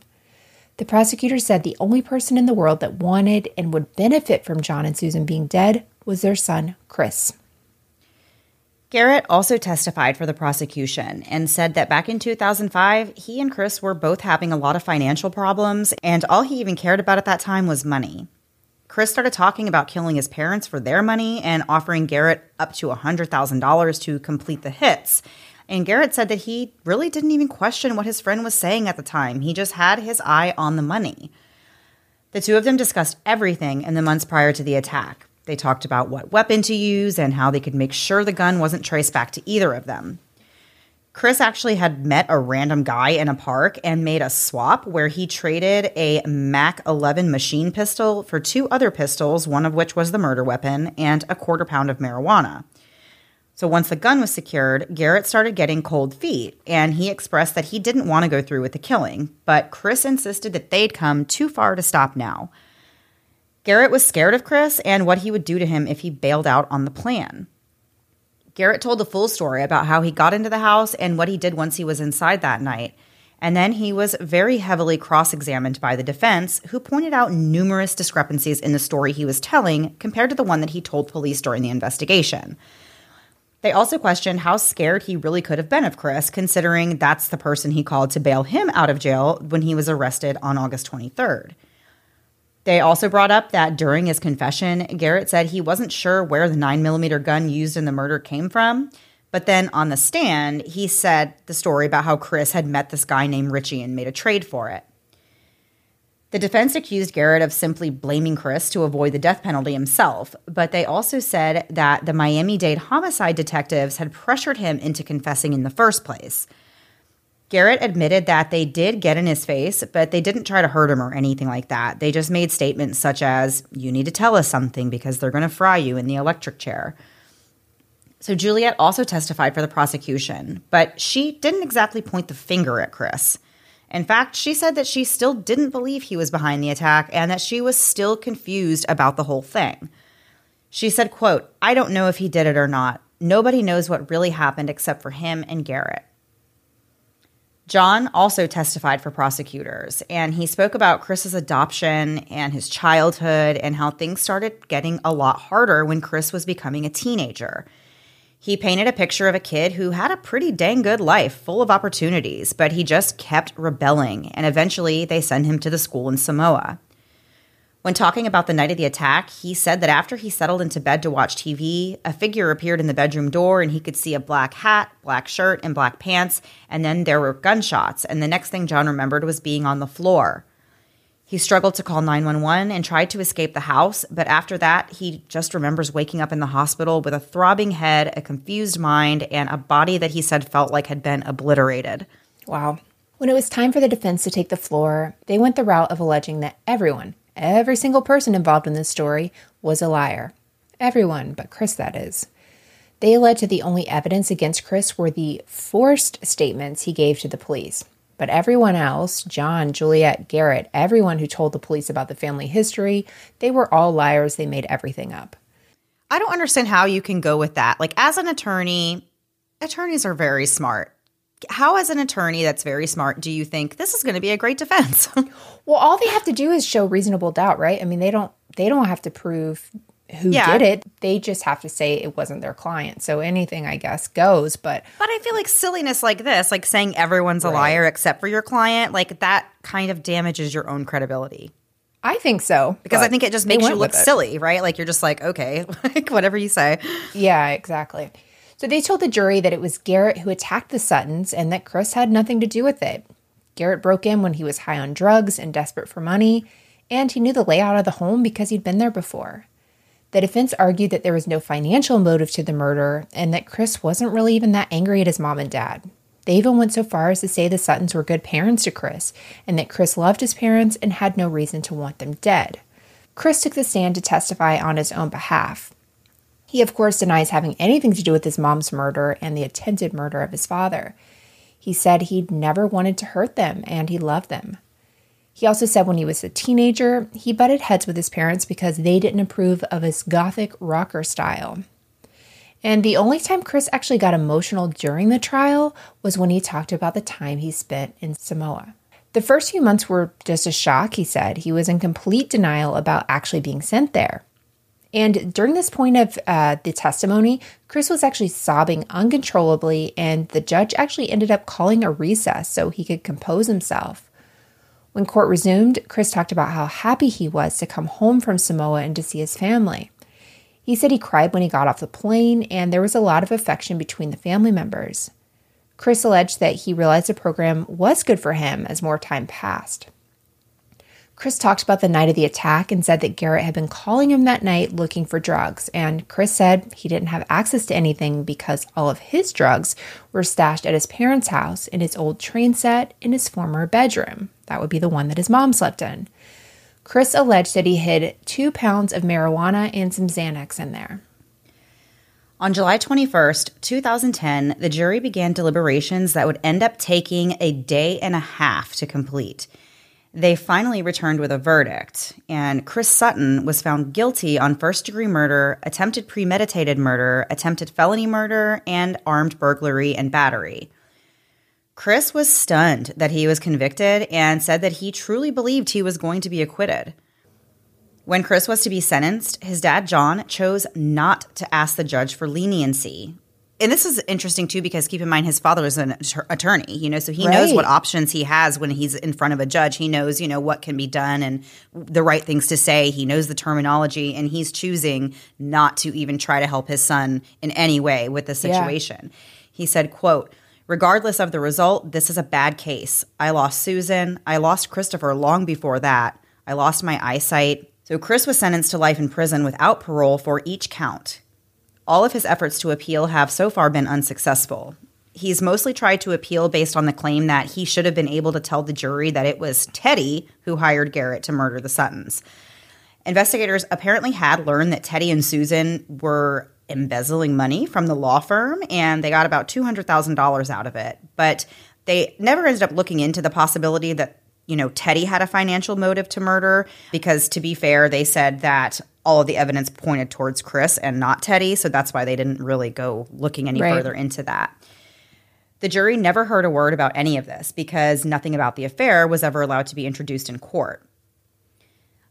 The prosecutor said the only person in the world that wanted and would benefit from John and Susan being dead was their son, Chris. Garrett also testified for the prosecution and said that back in two thousand five, he and Chris were both having a lot of financial problems, and all he even cared about at that time was money. Chris started talking about killing his parents for their money and offering Garrett up to one hundred thousand dollars to complete the hits. And Garrett said that he really didn't even question what his friend was saying at the time. He just had his eye on the money. The two of them discussed everything in the months prior to the attack. They talked about what weapon to use and how they could make sure the gun wasn't traced back to either of them. Chris actually had met a random guy in a park and made a swap where he traded a Mac eleven machine pistol for two other pistols, one of which was the murder weapon, and a quarter pound of marijuana. So once the gun was secured, Garrett started getting cold feet, and he expressed that he didn't want to go through with the killing, but Chris insisted that they'd come too far to stop now. Garrett was scared of Chris and what he would do to him if he bailed out on the plan. Garrett told the full story about how he got into the house and what he did once he was inside that night. And then he was very heavily cross-examined by the defense, who pointed out numerous discrepancies in the story he was telling compared to the one that he told police during the investigation. They also questioned how scared he really could have been of Chris, considering that's the person he called to bail him out of jail when he was arrested on August twenty-third. They also brought up that during his confession, Garrett said he wasn't sure where the nine millimeter gun used in the murder came from. But then on the stand, he said the story about how Chris had met this guy named Richie and made a trade for it. The defense accused Garrett of simply blaming Chris to avoid the death penalty himself. But they also said that the Miami-Dade homicide detectives had pressured him into confessing in the first place. Garrett admitted that they did get in his face, but they didn't try to hurt him or anything like that. They just made statements such as, you need to tell us something because they're going to fry you in the electric chair. So Juliet also testified for the prosecution, but she didn't exactly point the finger at Chris. In fact, she said that she still didn't believe he was behind the attack and that she was still confused about the whole thing. She said, quote, I don't know if he did it or not. Nobody knows what really happened except for him and Garrett. John also testified for prosecutors, and he spoke about Chris's adoption and his childhood and how things started getting a lot harder when Chris was becoming a teenager. He painted a picture of a kid who had a pretty dang good life, full of opportunities, but he just kept rebelling, and eventually they sent him to the school in Samoa. When talking about the night of the attack, he said that after he settled into bed to watch T V, a figure appeared in the bedroom door and he could see a black hat, black shirt, and black pants, and then there were gunshots, and the next thing John remembered was being on the floor. He struggled to call nine one one and tried to escape the house, but after that, he just remembers waking up in the hospital with a throbbing head, a confused mind, and a body that he said felt like had been obliterated. Wow. When it was time for the defense to take the floor, they went the route of alleging that everyone— Every single person involved in this story was a liar. Everyone but Chris, that is. They alleged that the only evidence against Chris were the forced statements he gave to the police. But everyone else, John, Juliet, Garrett, everyone who told the police about the family history, they were all liars. They made everything up. I don't understand how you can go with that. Like, as an attorney, attorneys are very smart. How, as an attorney that's very smart, do you think this is going to be a great defense? Well, all they have to do is show reasonable doubt, right? I mean, they don't they don't have to prove who yeah. did it. They just have to say it wasn't their client. So anything, I guess, goes. But but I feel like silliness like this, like saying everyone's right. a liar except for your client, like that kind of damages your own credibility. I think so. Because I think it just makes you look silly, right? Like you're just like, okay, like whatever you say. Yeah, exactly. So they told the jury that it was Garrett who attacked the Suttons and that Chris had nothing to do with it. Garrett broke in when he was high on drugs and desperate for money, and he knew the layout of the home because he'd been there before. The defense argued that there was no financial motive to the murder and that Chris wasn't really even that angry at his mom and dad. They even went so far as to say the Suttons were good parents to Chris and that Chris loved his parents and had no reason to want them dead. Chris took the stand to testify on his own behalf. He, of course, denies having anything to do with his mom's murder and the attempted murder of his father. He said he'd never wanted to hurt them and he loved them. He also said when he was a teenager, he butted heads with his parents because they didn't approve of his gothic rocker style. And the only time Chris actually got emotional during the trial was when he talked about the time he spent in Samoa. The first few months were just a shock, he said. He was in complete denial about actually being sent there. And during this point of uh, the testimony, Chris was actually sobbing uncontrollably, and the judge actually ended up calling a recess so he could compose himself. When court resumed, Chris talked about how happy he was to come home from Samoa and to see his family. He said he cried when he got off the plane, and there was a lot of affection between the family members. Chris alleged that he realized the program was good for him as more time passed. Chris talked about the night of the attack and said that Garrett had been calling him that night looking for drugs, and Chris said he didn't have access to anything because all of his drugs were stashed at his parents' house, in his old train set, in his former bedroom. That would be the one that his mom slept in. Chris alleged that he hid two pounds of marijuana and some Xanax in there. On July twenty-first, two thousand ten, the jury began deliberations that would end up taking a day and a half to complete. They finally returned with a verdict, and Chris Sutton was found guilty on first-degree murder, attempted premeditated murder, attempted felony murder, and armed burglary and battery. Chris was stunned that he was convicted and said that he truly believed he was going to be acquitted. When Chris was to be sentenced, his dad, John, chose not to ask the judge for leniency. And this is interesting, too, because keep in mind his father is an attorney, you know, so he right. knows what options he has when he's in front of a judge. He knows, you know, what can be done and the right things to say. He knows the terminology, and he's choosing not to even try to help his son in any way with the situation. Yeah. He said, quote, "Regardless of the result, this is a bad case. I lost Susan. I lost Christopher long before that. I lost my eyesight." So Chris was sentenced to life in prison without parole for each count. All of his efforts to appeal have so far been unsuccessful. He's mostly tried to appeal based on the claim that he should have been able to tell the jury that it was Teddy who hired Garrett to murder the Suttons. Investigators apparently had learned that Teddy and Susan were embezzling money from the law firm, and they got about two hundred thousand dollars out of it. But they never ended up looking into the possibility that, you know, Teddy had a financial motive to murder, because to be fair, they said that all of the evidence pointed towards Chris and not Teddy, so that's why they didn't really go looking any right. further into that. The jury never heard a word about any of this because nothing about the affair was ever allowed to be introduced in court.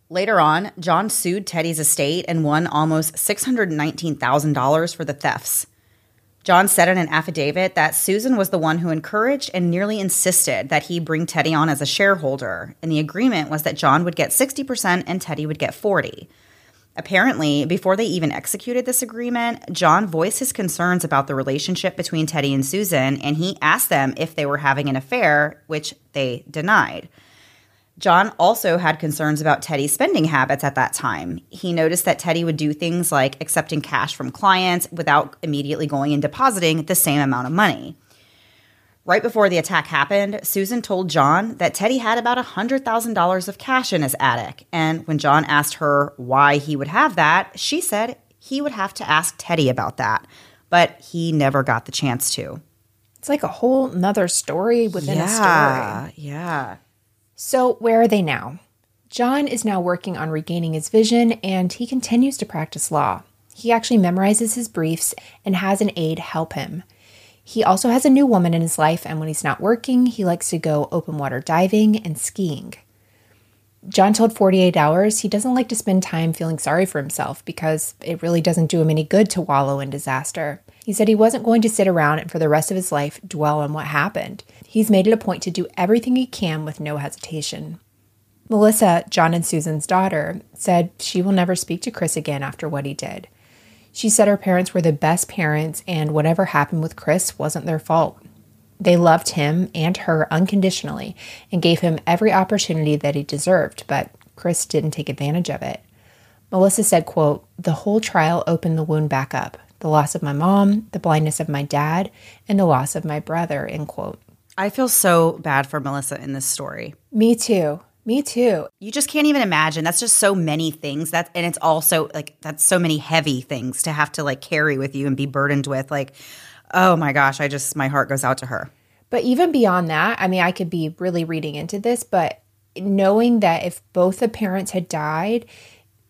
Later on, John sued Teddy's estate and won almost six hundred nineteen thousand dollars for the thefts. John said in an affidavit that Susan was the one who encouraged and nearly insisted that he bring Teddy on as a shareholder, and the agreement was that John would get sixty percent and Teddy would get forty percent. Apparently, before they even executed this agreement, John voiced his concerns about the relationship between Teddy and Susan, and he asked them if they were having an affair, which they denied. John also had concerns about Teddy's spending habits at that time. He noticed that Teddy would do things like accepting cash from clients without immediately going and depositing the same amount of money. Right before the attack happened, Susan told John that Teddy had about one hundred thousand dollars of cash in his attic. And when John asked her why he would have that, she said he would have to ask Teddy about that. But he never got the chance to. It's like a whole nother story within yeah, a story. Yeah. So where are they now? John is now working on regaining his vision, and he continues to practice law. He actually memorizes his briefs and has an aide help him. He also has a new woman in his life, and when he's not working, he likes to go open water diving and skiing. John told forty-eight hours he doesn't like to spend time feeling sorry for himself because it really doesn't do him any good to wallow in disaster. He said he wasn't going to sit around and for the rest of his life dwell on what happened. He's made it a point to do everything he can with no hesitation. Melissa, John and Susan's daughter, said she will never speak to Chris again after what he did. She said her parents were the best parents, and whatever happened with Chris wasn't their fault. They loved him and her unconditionally and gave him every opportunity that he deserved, but Chris didn't take advantage of it. Melissa said, quote, "The whole trial opened the wound back up. The loss of my mom, the blindness of my dad, and the loss of my brother," end quote. I feel so bad for Melissa in this story. Me too. Me too. You just can't even imagine. That's just so many things. That, and it's also like that's so many heavy things to have to like carry with you and be burdened with. Like, oh my gosh, I just my heart goes out to her. But even beyond that, I mean, I could be really reading into this, but knowing that if both the parents had died,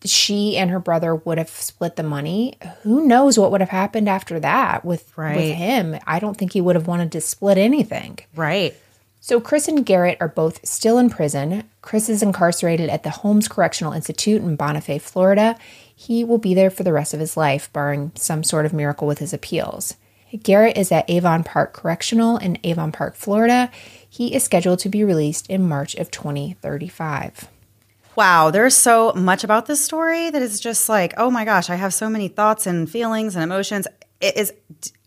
she and her brother would have split the money. Who knows what would have happened after that with, right. with him? I don't think he would have wanted to split anything. Right. So Chris and Garrett are both still in prison. Chris is incarcerated at the Holmes Correctional Institute in Bonifay, Florida. He will be there for the rest of his life, barring some sort of miracle with his appeals. Garrett is at Avon Park Correctional in Avon Park, Florida. He is scheduled to be released in March of twenty thirty-five. Wow, there's so much about this story that is just like, oh my gosh, I have so many thoughts and feelings and emotions. It is,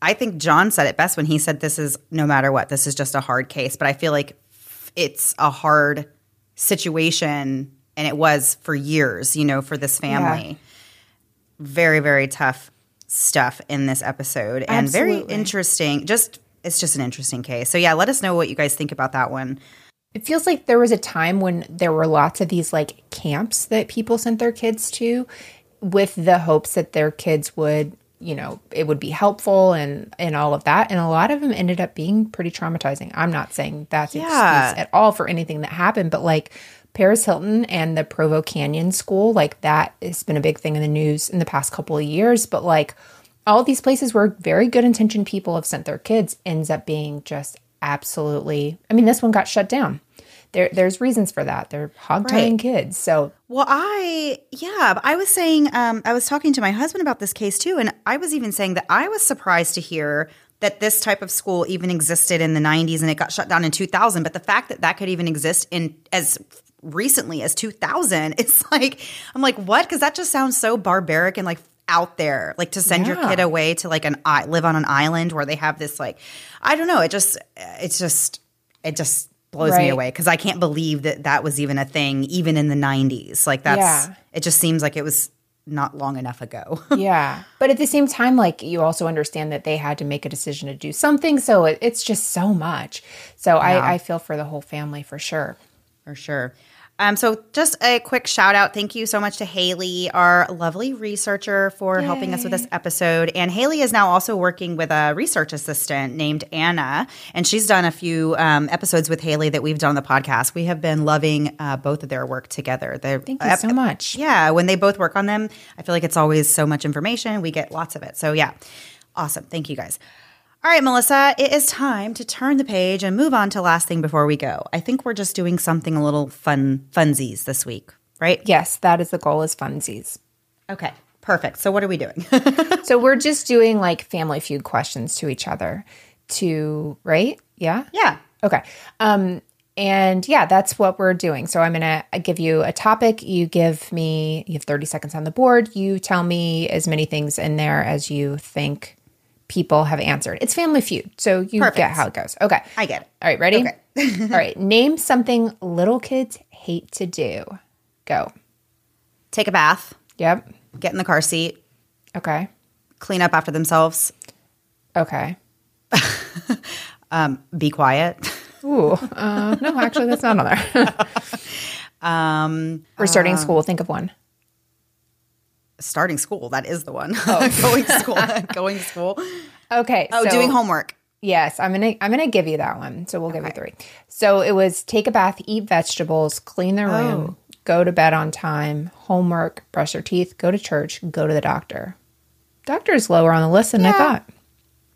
I think John said it best when he said this is, no matter what, this is just a hard case. But I feel like it's a hard situation, and it was for years, you know, for this family. Yeah. Very, very tough stuff in this episode, and Absolutely. very interesting. Just it's just an interesting case. So yeah, let us know what you guys think about that one. It feels like there was a time when there were lots of these like camps that people sent their kids to with the hopes that their kids would, you know, it would be helpful and, and all of that. And a lot of them ended up being pretty traumatizing. I'm not saying that's yeah. an excuse at all for anything that happened, but like Paris Hilton and the Provo Canyon School, like that has been a big thing in the news in the past couple of years. But like all these places where very good intentioned people have sent their kids ends up being just absolutely, I mean, this one got shut down. There, there's reasons for that. They're hog-tying right. kids. So, well, I, yeah, I was saying, um, I was talking to my husband about this case too, and I was even saying that I was surprised to hear that this type of school even existed in the nineties, and it got shut down in two thousand. But the fact that that could even exist in as recently as two thousand, it's like, I'm like, what? Because that just sounds so barbaric and like out there, like to send yeah. your kid away to like an I live on an island where they have this like, I don't know. It just, it's just, it just blows right. me away, because I can't believe that that was even a thing, even in the nineties. Like that's, yeah. it just seems like it was not long enough ago. yeah. But at the same time, like you also understand that they had to make a decision to do something. So it, it's just so much. So yeah. I, I feel for the whole family for sure. For sure. Um, so just a quick shout out. Thank you so much to Haley, our lovely researcher, for Yay. helping us with this episode. And Haley is now also working with a research assistant named Anna. And she's done a few um, episodes with Haley that we've done on the podcast. We have been loving uh, both of their work together. They're, Thank you uh, so much. Yeah. When they both work on them, I feel like it's always so much information. We get lots of it. So yeah. Awesome. Thank you guys. All right, Melissa, it is time to turn the page and move on to last thing before we go. I think we're just doing something a little fun, funsies this week, right? Yes, that is the goal, is funsies. Okay, perfect. So what are we doing? So we're just doing like Family Feud questions to each other to, right? Yeah? Yeah. Okay. Um, and yeah, that's what we're doing. So I'm going to give you a topic. You give me, you have thirty seconds on the board. You tell me as many things in there as you think people have answered. It's Family Feud, so you Perfect. get how it goes. Okay. I get it. All right, ready? Okay. All right, name something little kids hate to do. Go. Take a bath. Yep. Get in the car seat. Okay. Clean up after themselves. Okay. um, be quiet. Ooh. Uh, no, actually, that's not on there. um, We're starting uh, school. Think of one. Starting school, that is the one. Oh. going to school, going to school. Okay. Oh, so, doing homework. Yes, I'm gonna I'm gonna give you that one. So we'll okay. give you three. So it was take a bath, eat vegetables, clean their room, oh. go to bed on time, homework, brush their teeth, go to church, go to the doctor. Doctor is lower on the list than yeah. I thought.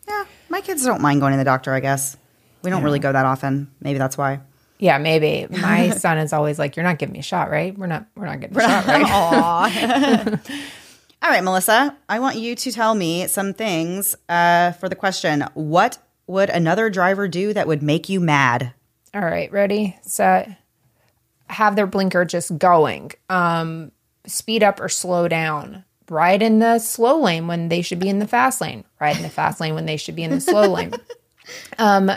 Yeah, my kids don't mind going to the doctor. I guess we don't yeah. really go that often. Maybe that's why. Yeah, maybe. My son is always like, "You're not giving me a shot, right? We're not. We're not getting a shot, right?" Aww. All right, Melissa. I want you to tell me some things uh, for the question. What would another driver do that would make you mad? All right, ready, set, have their blinker just going. Um, speed up or slow down. Ride in the slow lane when they should be in the fast lane. Ride in the fast lane when they should be in the slow lane. Um.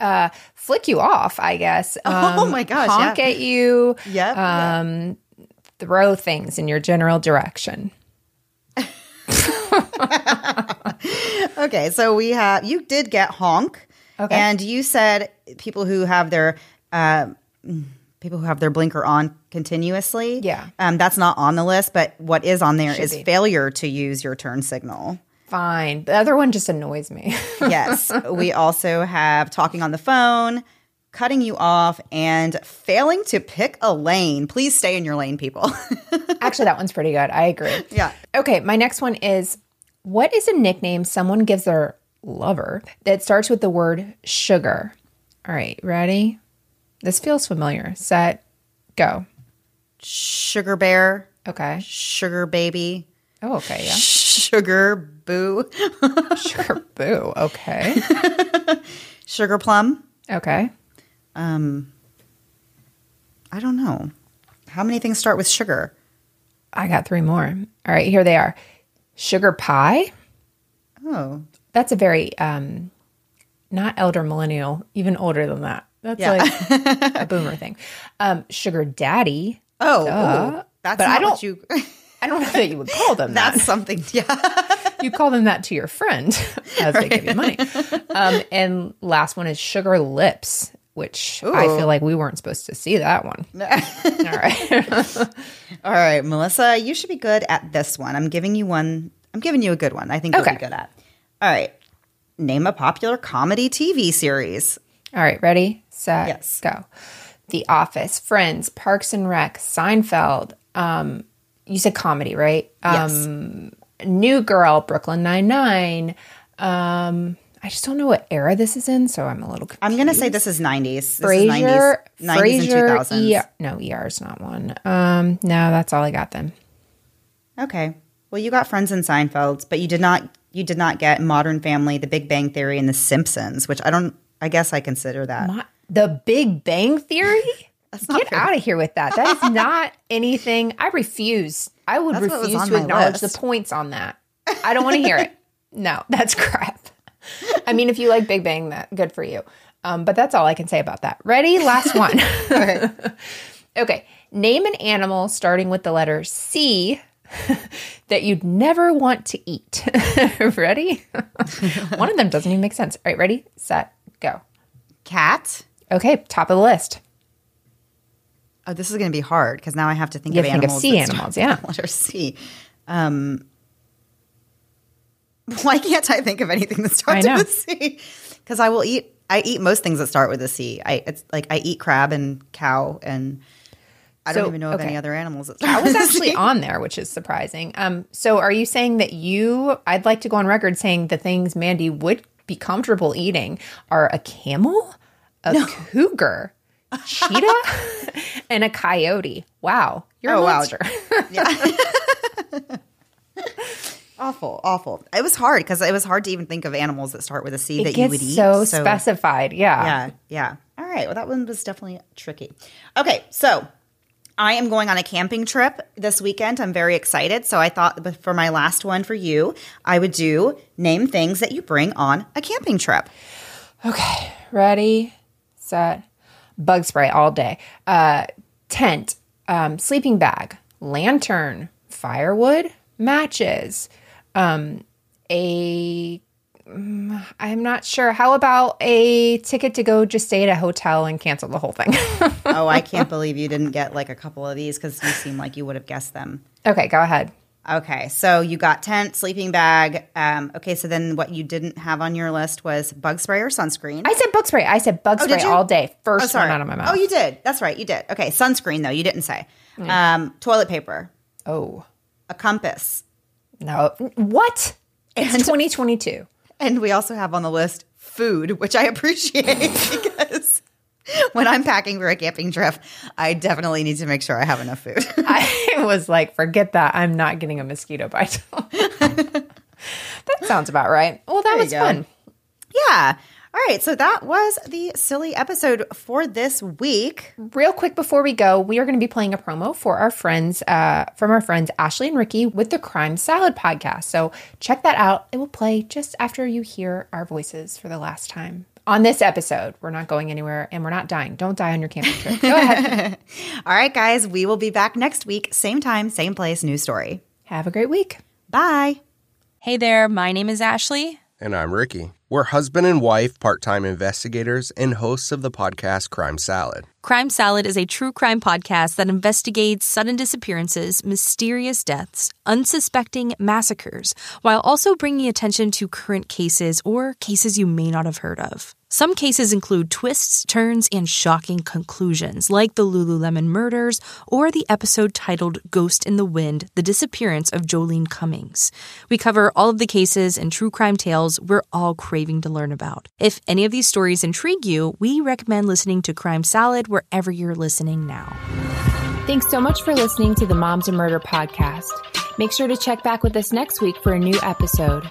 Uh, flick you off, I guess. Um, oh my gosh! Honk yeah. at you. Yep, um, yep. Throw things in your general direction. Okay, so we have you did get honk, okay. and you said people who have their uh, people who have their blinker on continuously. Yeah, um, that's not on the list, but what is on there Should is be. failure to use your turn signal. Fine. The other one just annoys me. Yes. We also have talking on the phone, cutting you off, and failing to pick a lane. Please stay in your lane, people. Actually, that one's pretty good. I agree. Yeah. Okay. My next one is, what is a nickname someone gives their lover that starts with the word sugar? All right, ready? This feels familiar. Set, go. Sugar bear. Okay. Sugar baby. Oh, okay, yeah. Sugar boo. Sugar boo, okay. Sugar plum. Okay. Um, I don't know. How many things start with sugar? I got three more. All right, here they are. Sugar pie. Oh. That's a very, um, not elder millennial, even older than that. That's yeah. like a boomer thing. Um, sugar daddy. Oh. Duh. Ooh, that's but not I don't, what you... I don't know that you would call them that. That's something, yeah. You call them that to your friend as right. they give you money. Um, and last one is sugar lips, which Ooh. I feel like we weren't supposed to see that one. All right. All right, Melissa, you should be good at this one. I'm giving you one. I'm giving you a good one. I think okay. you'll be good at. All right. Name a popular comedy T V series. All right. Ready, set, yes. go. The Office, Friends, Parks and Rec, Seinfeld. Um, you said comedy, right? Um, yes. New Girl, Brooklyn Nine-Nine. Um, I just don't know what era this is in, so I'm a little confused. I'm going to say this is nineties. Frasier, this is nineties, Frasier, nineties and two thousands. E R, no, E R's not one. Um, no, that's all I got then. Okay. Well, you got Friends and Seinfeld, but you did not you did not get Modern Family, The Big Bang Theory, and The Simpsons, which I don't I guess I consider that. Mo- The Big Bang Theory? That's not Get fair. Out of here with that. That is not anything. I refuse. I would that's refuse to acknowledge list. The points on that. I don't want to hear it. No, that's crap. I mean, if you like Big Bang, that good for you. Um, but that's all I can say about that. Ready? Last one. Okay. Okay. Name an animal starting with the letter C that you'd never want to eat. Ready? One of them doesn't even make sense. All right, ready, set, go. Cat. Okay, top of the list. Oh, this is going to be hard because now I have to think you of animals. You have to think of sea animals, yeah. Letter C. Um, why can't I think of anything that starts with a C? Because I will eat – I eat most things that start with a C. I, it's like I eat crab and cow and – I so, don't even know of okay. any other animals. I was actually on there, which is surprising. Um, so are you saying that you – I'd like to go on record saying the things Mandy would be comfortable eating are a camel, a no. cougar, cheetah, and a coyote. Wow. You're oh, a monster. Wow. Yeah. Awful, awful. It was hard because it was hard to even think of animals that start with a C it that you would eat. So, so specified. Yeah. Yeah. Yeah. All right. Well, that one was definitely tricky. Okay. So – I am going on a camping trip this weekend. I'm very excited. So I thought for my last one for you, I would do name things that you bring on a camping trip. Okay. Ready, set, bug spray all day, uh, tent, um, sleeping bag, lantern, firewood, matches, um, a um, – I'm not sure. How about a ticket to go just stay at a hotel and cancel the whole thing? Oh, I can't believe you didn't get like a couple of these because you seem like you would have guessed them. Okay, go ahead. Okay, so you got tent, sleeping bag. Um, okay, so then what you didn't have on your list was bug spray or sunscreen. I said bug spray. I said bug oh, spray all day. First oh, sorry. One out of my mouth. Oh, you did. That's right. You did. Okay, sunscreen though. You didn't say. Mm. Um, toilet paper. Oh. A compass. No. What? It's and, twenty twenty-two. And we also have on the list food, which I appreciate because – when I'm packing for a camping trip, I definitely need to make sure I have enough food. I was like, forget that. I'm not getting a mosquito bite. That sounds about right. Well, that there was fun. Yeah. All right. So that was the silly episode for this week. Real quick before we go, we are going to be playing a promo for our friends, uh, from our friends Ashley and Ricky with the Crime Salad podcast. So check that out. It will play just after you hear our voices for the last time. On this episode, we're not going anywhere and we're not dying. Don't die on your camping trip. Go ahead. All right, guys. We will be back next week. Same time, same place, new story. Have a great week. Bye. Hey there. My name is Ashley. And I'm Ricky. We're husband and wife, part-time investigators, and hosts of the podcast Crime Salad. Crime Salad is a true crime podcast that investigates sudden disappearances, mysterious deaths, unsuspecting massacres, while also bringing attention to current cases or cases you may not have heard of. Some cases include twists, turns, and shocking conclusions, like the Lululemon murders or the episode titled Ghost in the Wind, The Disappearance of Jolene Cummings. We cover all of the cases and true crime tales we're all craving to learn about. If any of these stories intrigue you, we recommend listening to Crime Salad wherever you're listening now. Thanks so much for listening to the Moms and Murder Podcast. Make sure to check back with us next week for a new episode.